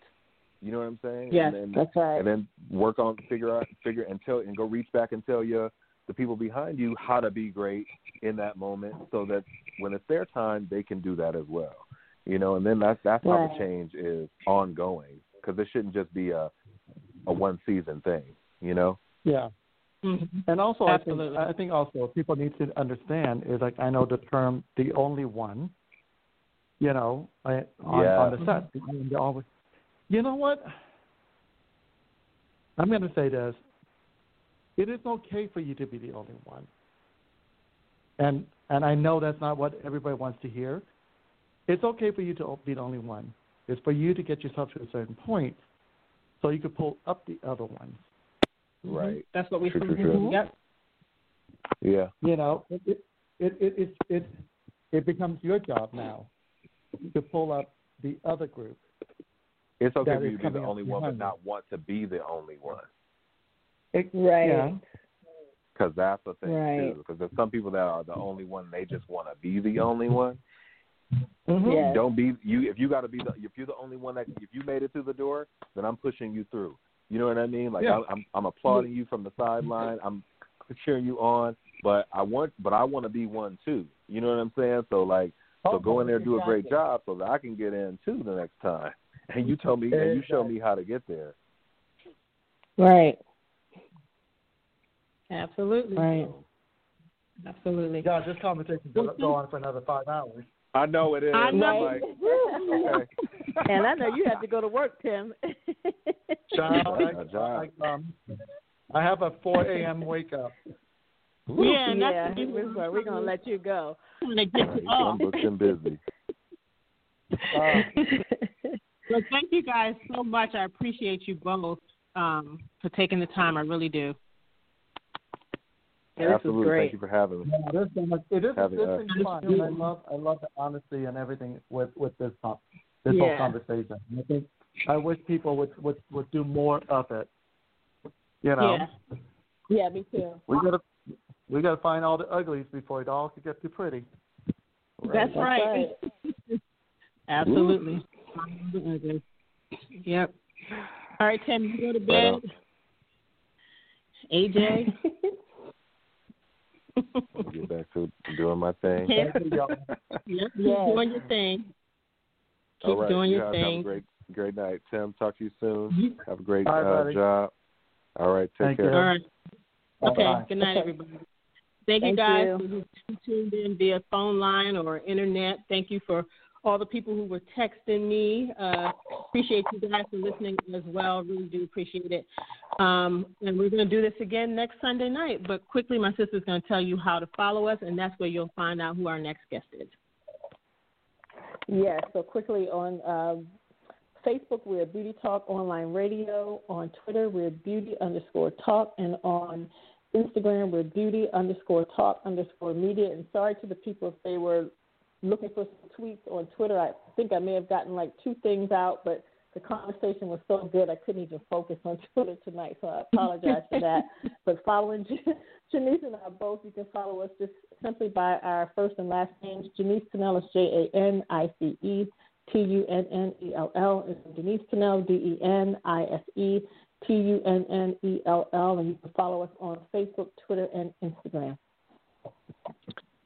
You know what I'm saying? Yeah, that's right. And then work on figure and go reach back and tell you. The people behind you how to be great in that moment so that when it's their time, they can do that as well. You know, and then that's how the change is ongoing because it shouldn't just be a one-season thing, you know? Yeah. Mm-hmm. And also, I think also people need to understand is, like, I know the term the only one, you know, on the set. You know what? I'm going to say this. It is okay for you to be the only one. And I know that's not what everybody wants to hear. It's okay for you to be the only one. It's for you to get yourself to a certain point so you can pull up the other ones. Right. That's what we think. Yep. Yeah. You know, it becomes your job now to pull up the other group. It's okay for you to be the only one but not want to be the only one. Because that's the thing too. Because there's some people that are the only one. They just want to be the only one. Mm-hmm. Yes. Don't be you. If you got to be if you're the only one that if you made it through the door, then I'm pushing you through. You know what I mean? Like I'm applauding you from the sideline. I'm cheering you on. But I want to be one too. You know what I'm saying? So like, go in there, do a great job, so that I can get in too the next time. And you tell me and you show me how to get there. Right. Absolutely. Right. Absolutely. Y'all, this conversation will go on for another 5 hours. I know it is. I know. Like, okay. And I know you have to go to work, Tim. Child, I have a 4 a.m. wake up. Yeah, yeah, that's where we're gonna let you go. I'm gonna get you all. Booked and busy. Well, thank you guys so much. I appreciate you both for taking the time. I really do. Yeah, absolutely. Thank you for having us. Yeah, there's so much, it is having us. I love the honesty and everything with this whole conversation. I think I wish people would do more of it. You know. Yeah. Yeah, me too. We gotta find all the uglies before it all could get too pretty. Right? That's right. Absolutely. Ooh. Yep. All right, Tim, you go to bed. AJ. I'll get back to doing my thing. Yep, doing your thing. Keep doing your thing. Have a great night, Tim. Talk to you soon. Have a great job. All right, take care. All right. Okay, bye-bye. Good night, everybody. Thank you guys who tuned in via phone line or internet. Thank you for all the people who were texting me. Appreciate you guys for listening as well. Really do appreciate it. And we're going to do this again next Sunday night. But quickly, my sister's going to tell you how to follow us, and that's where you'll find out who our next guest is. Yes, so quickly on Facebook, we're Beauty Talk Online Radio. On Twitter, we're Beauty_Talk. And on Instagram, we're Beauty_Talk_Media. And sorry to the people if they were looking for some tweets on Twitter. I think I may have gotten like 2 things out, but the conversation was so good I couldn't even focus on Twitter tonight, so I apologize for that. But following Janice and I both, you can follow us just simply by our first and last names. Janice Tannell is JaniceTunnell, and Denise Tunnell, DeniseTunnell, and you can follow us on Facebook, Twitter, and Instagram.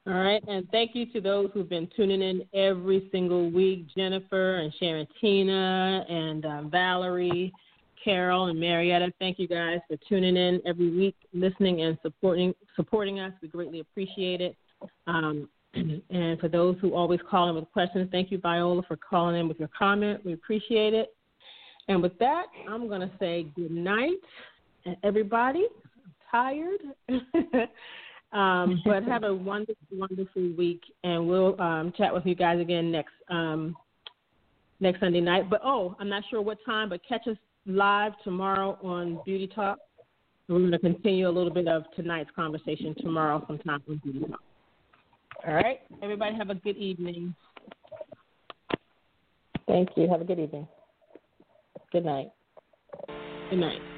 All right, and thank you to those who've been tuning in every single week, Jennifer and Sharon Tina and Valerie, Carol and Marietta. Thank you guys for tuning in every week, listening and supporting us. We greatly appreciate it. And for those who always call in with questions, thank you, Viola, for calling in with your comment. We appreciate it. And with that, I'm going to say good night, everybody. I'm tired. But have a wonderful, wonderful week, and we'll chat with you guys again next Sunday night. But, I'm not sure what time, but catch us live tomorrow on Beauty Talk. We're going to continue a little bit of tonight's conversation tomorrow sometime on Beauty Talk. All right. Everybody have a good evening. Thank you. Have a good evening. Good night. Good night.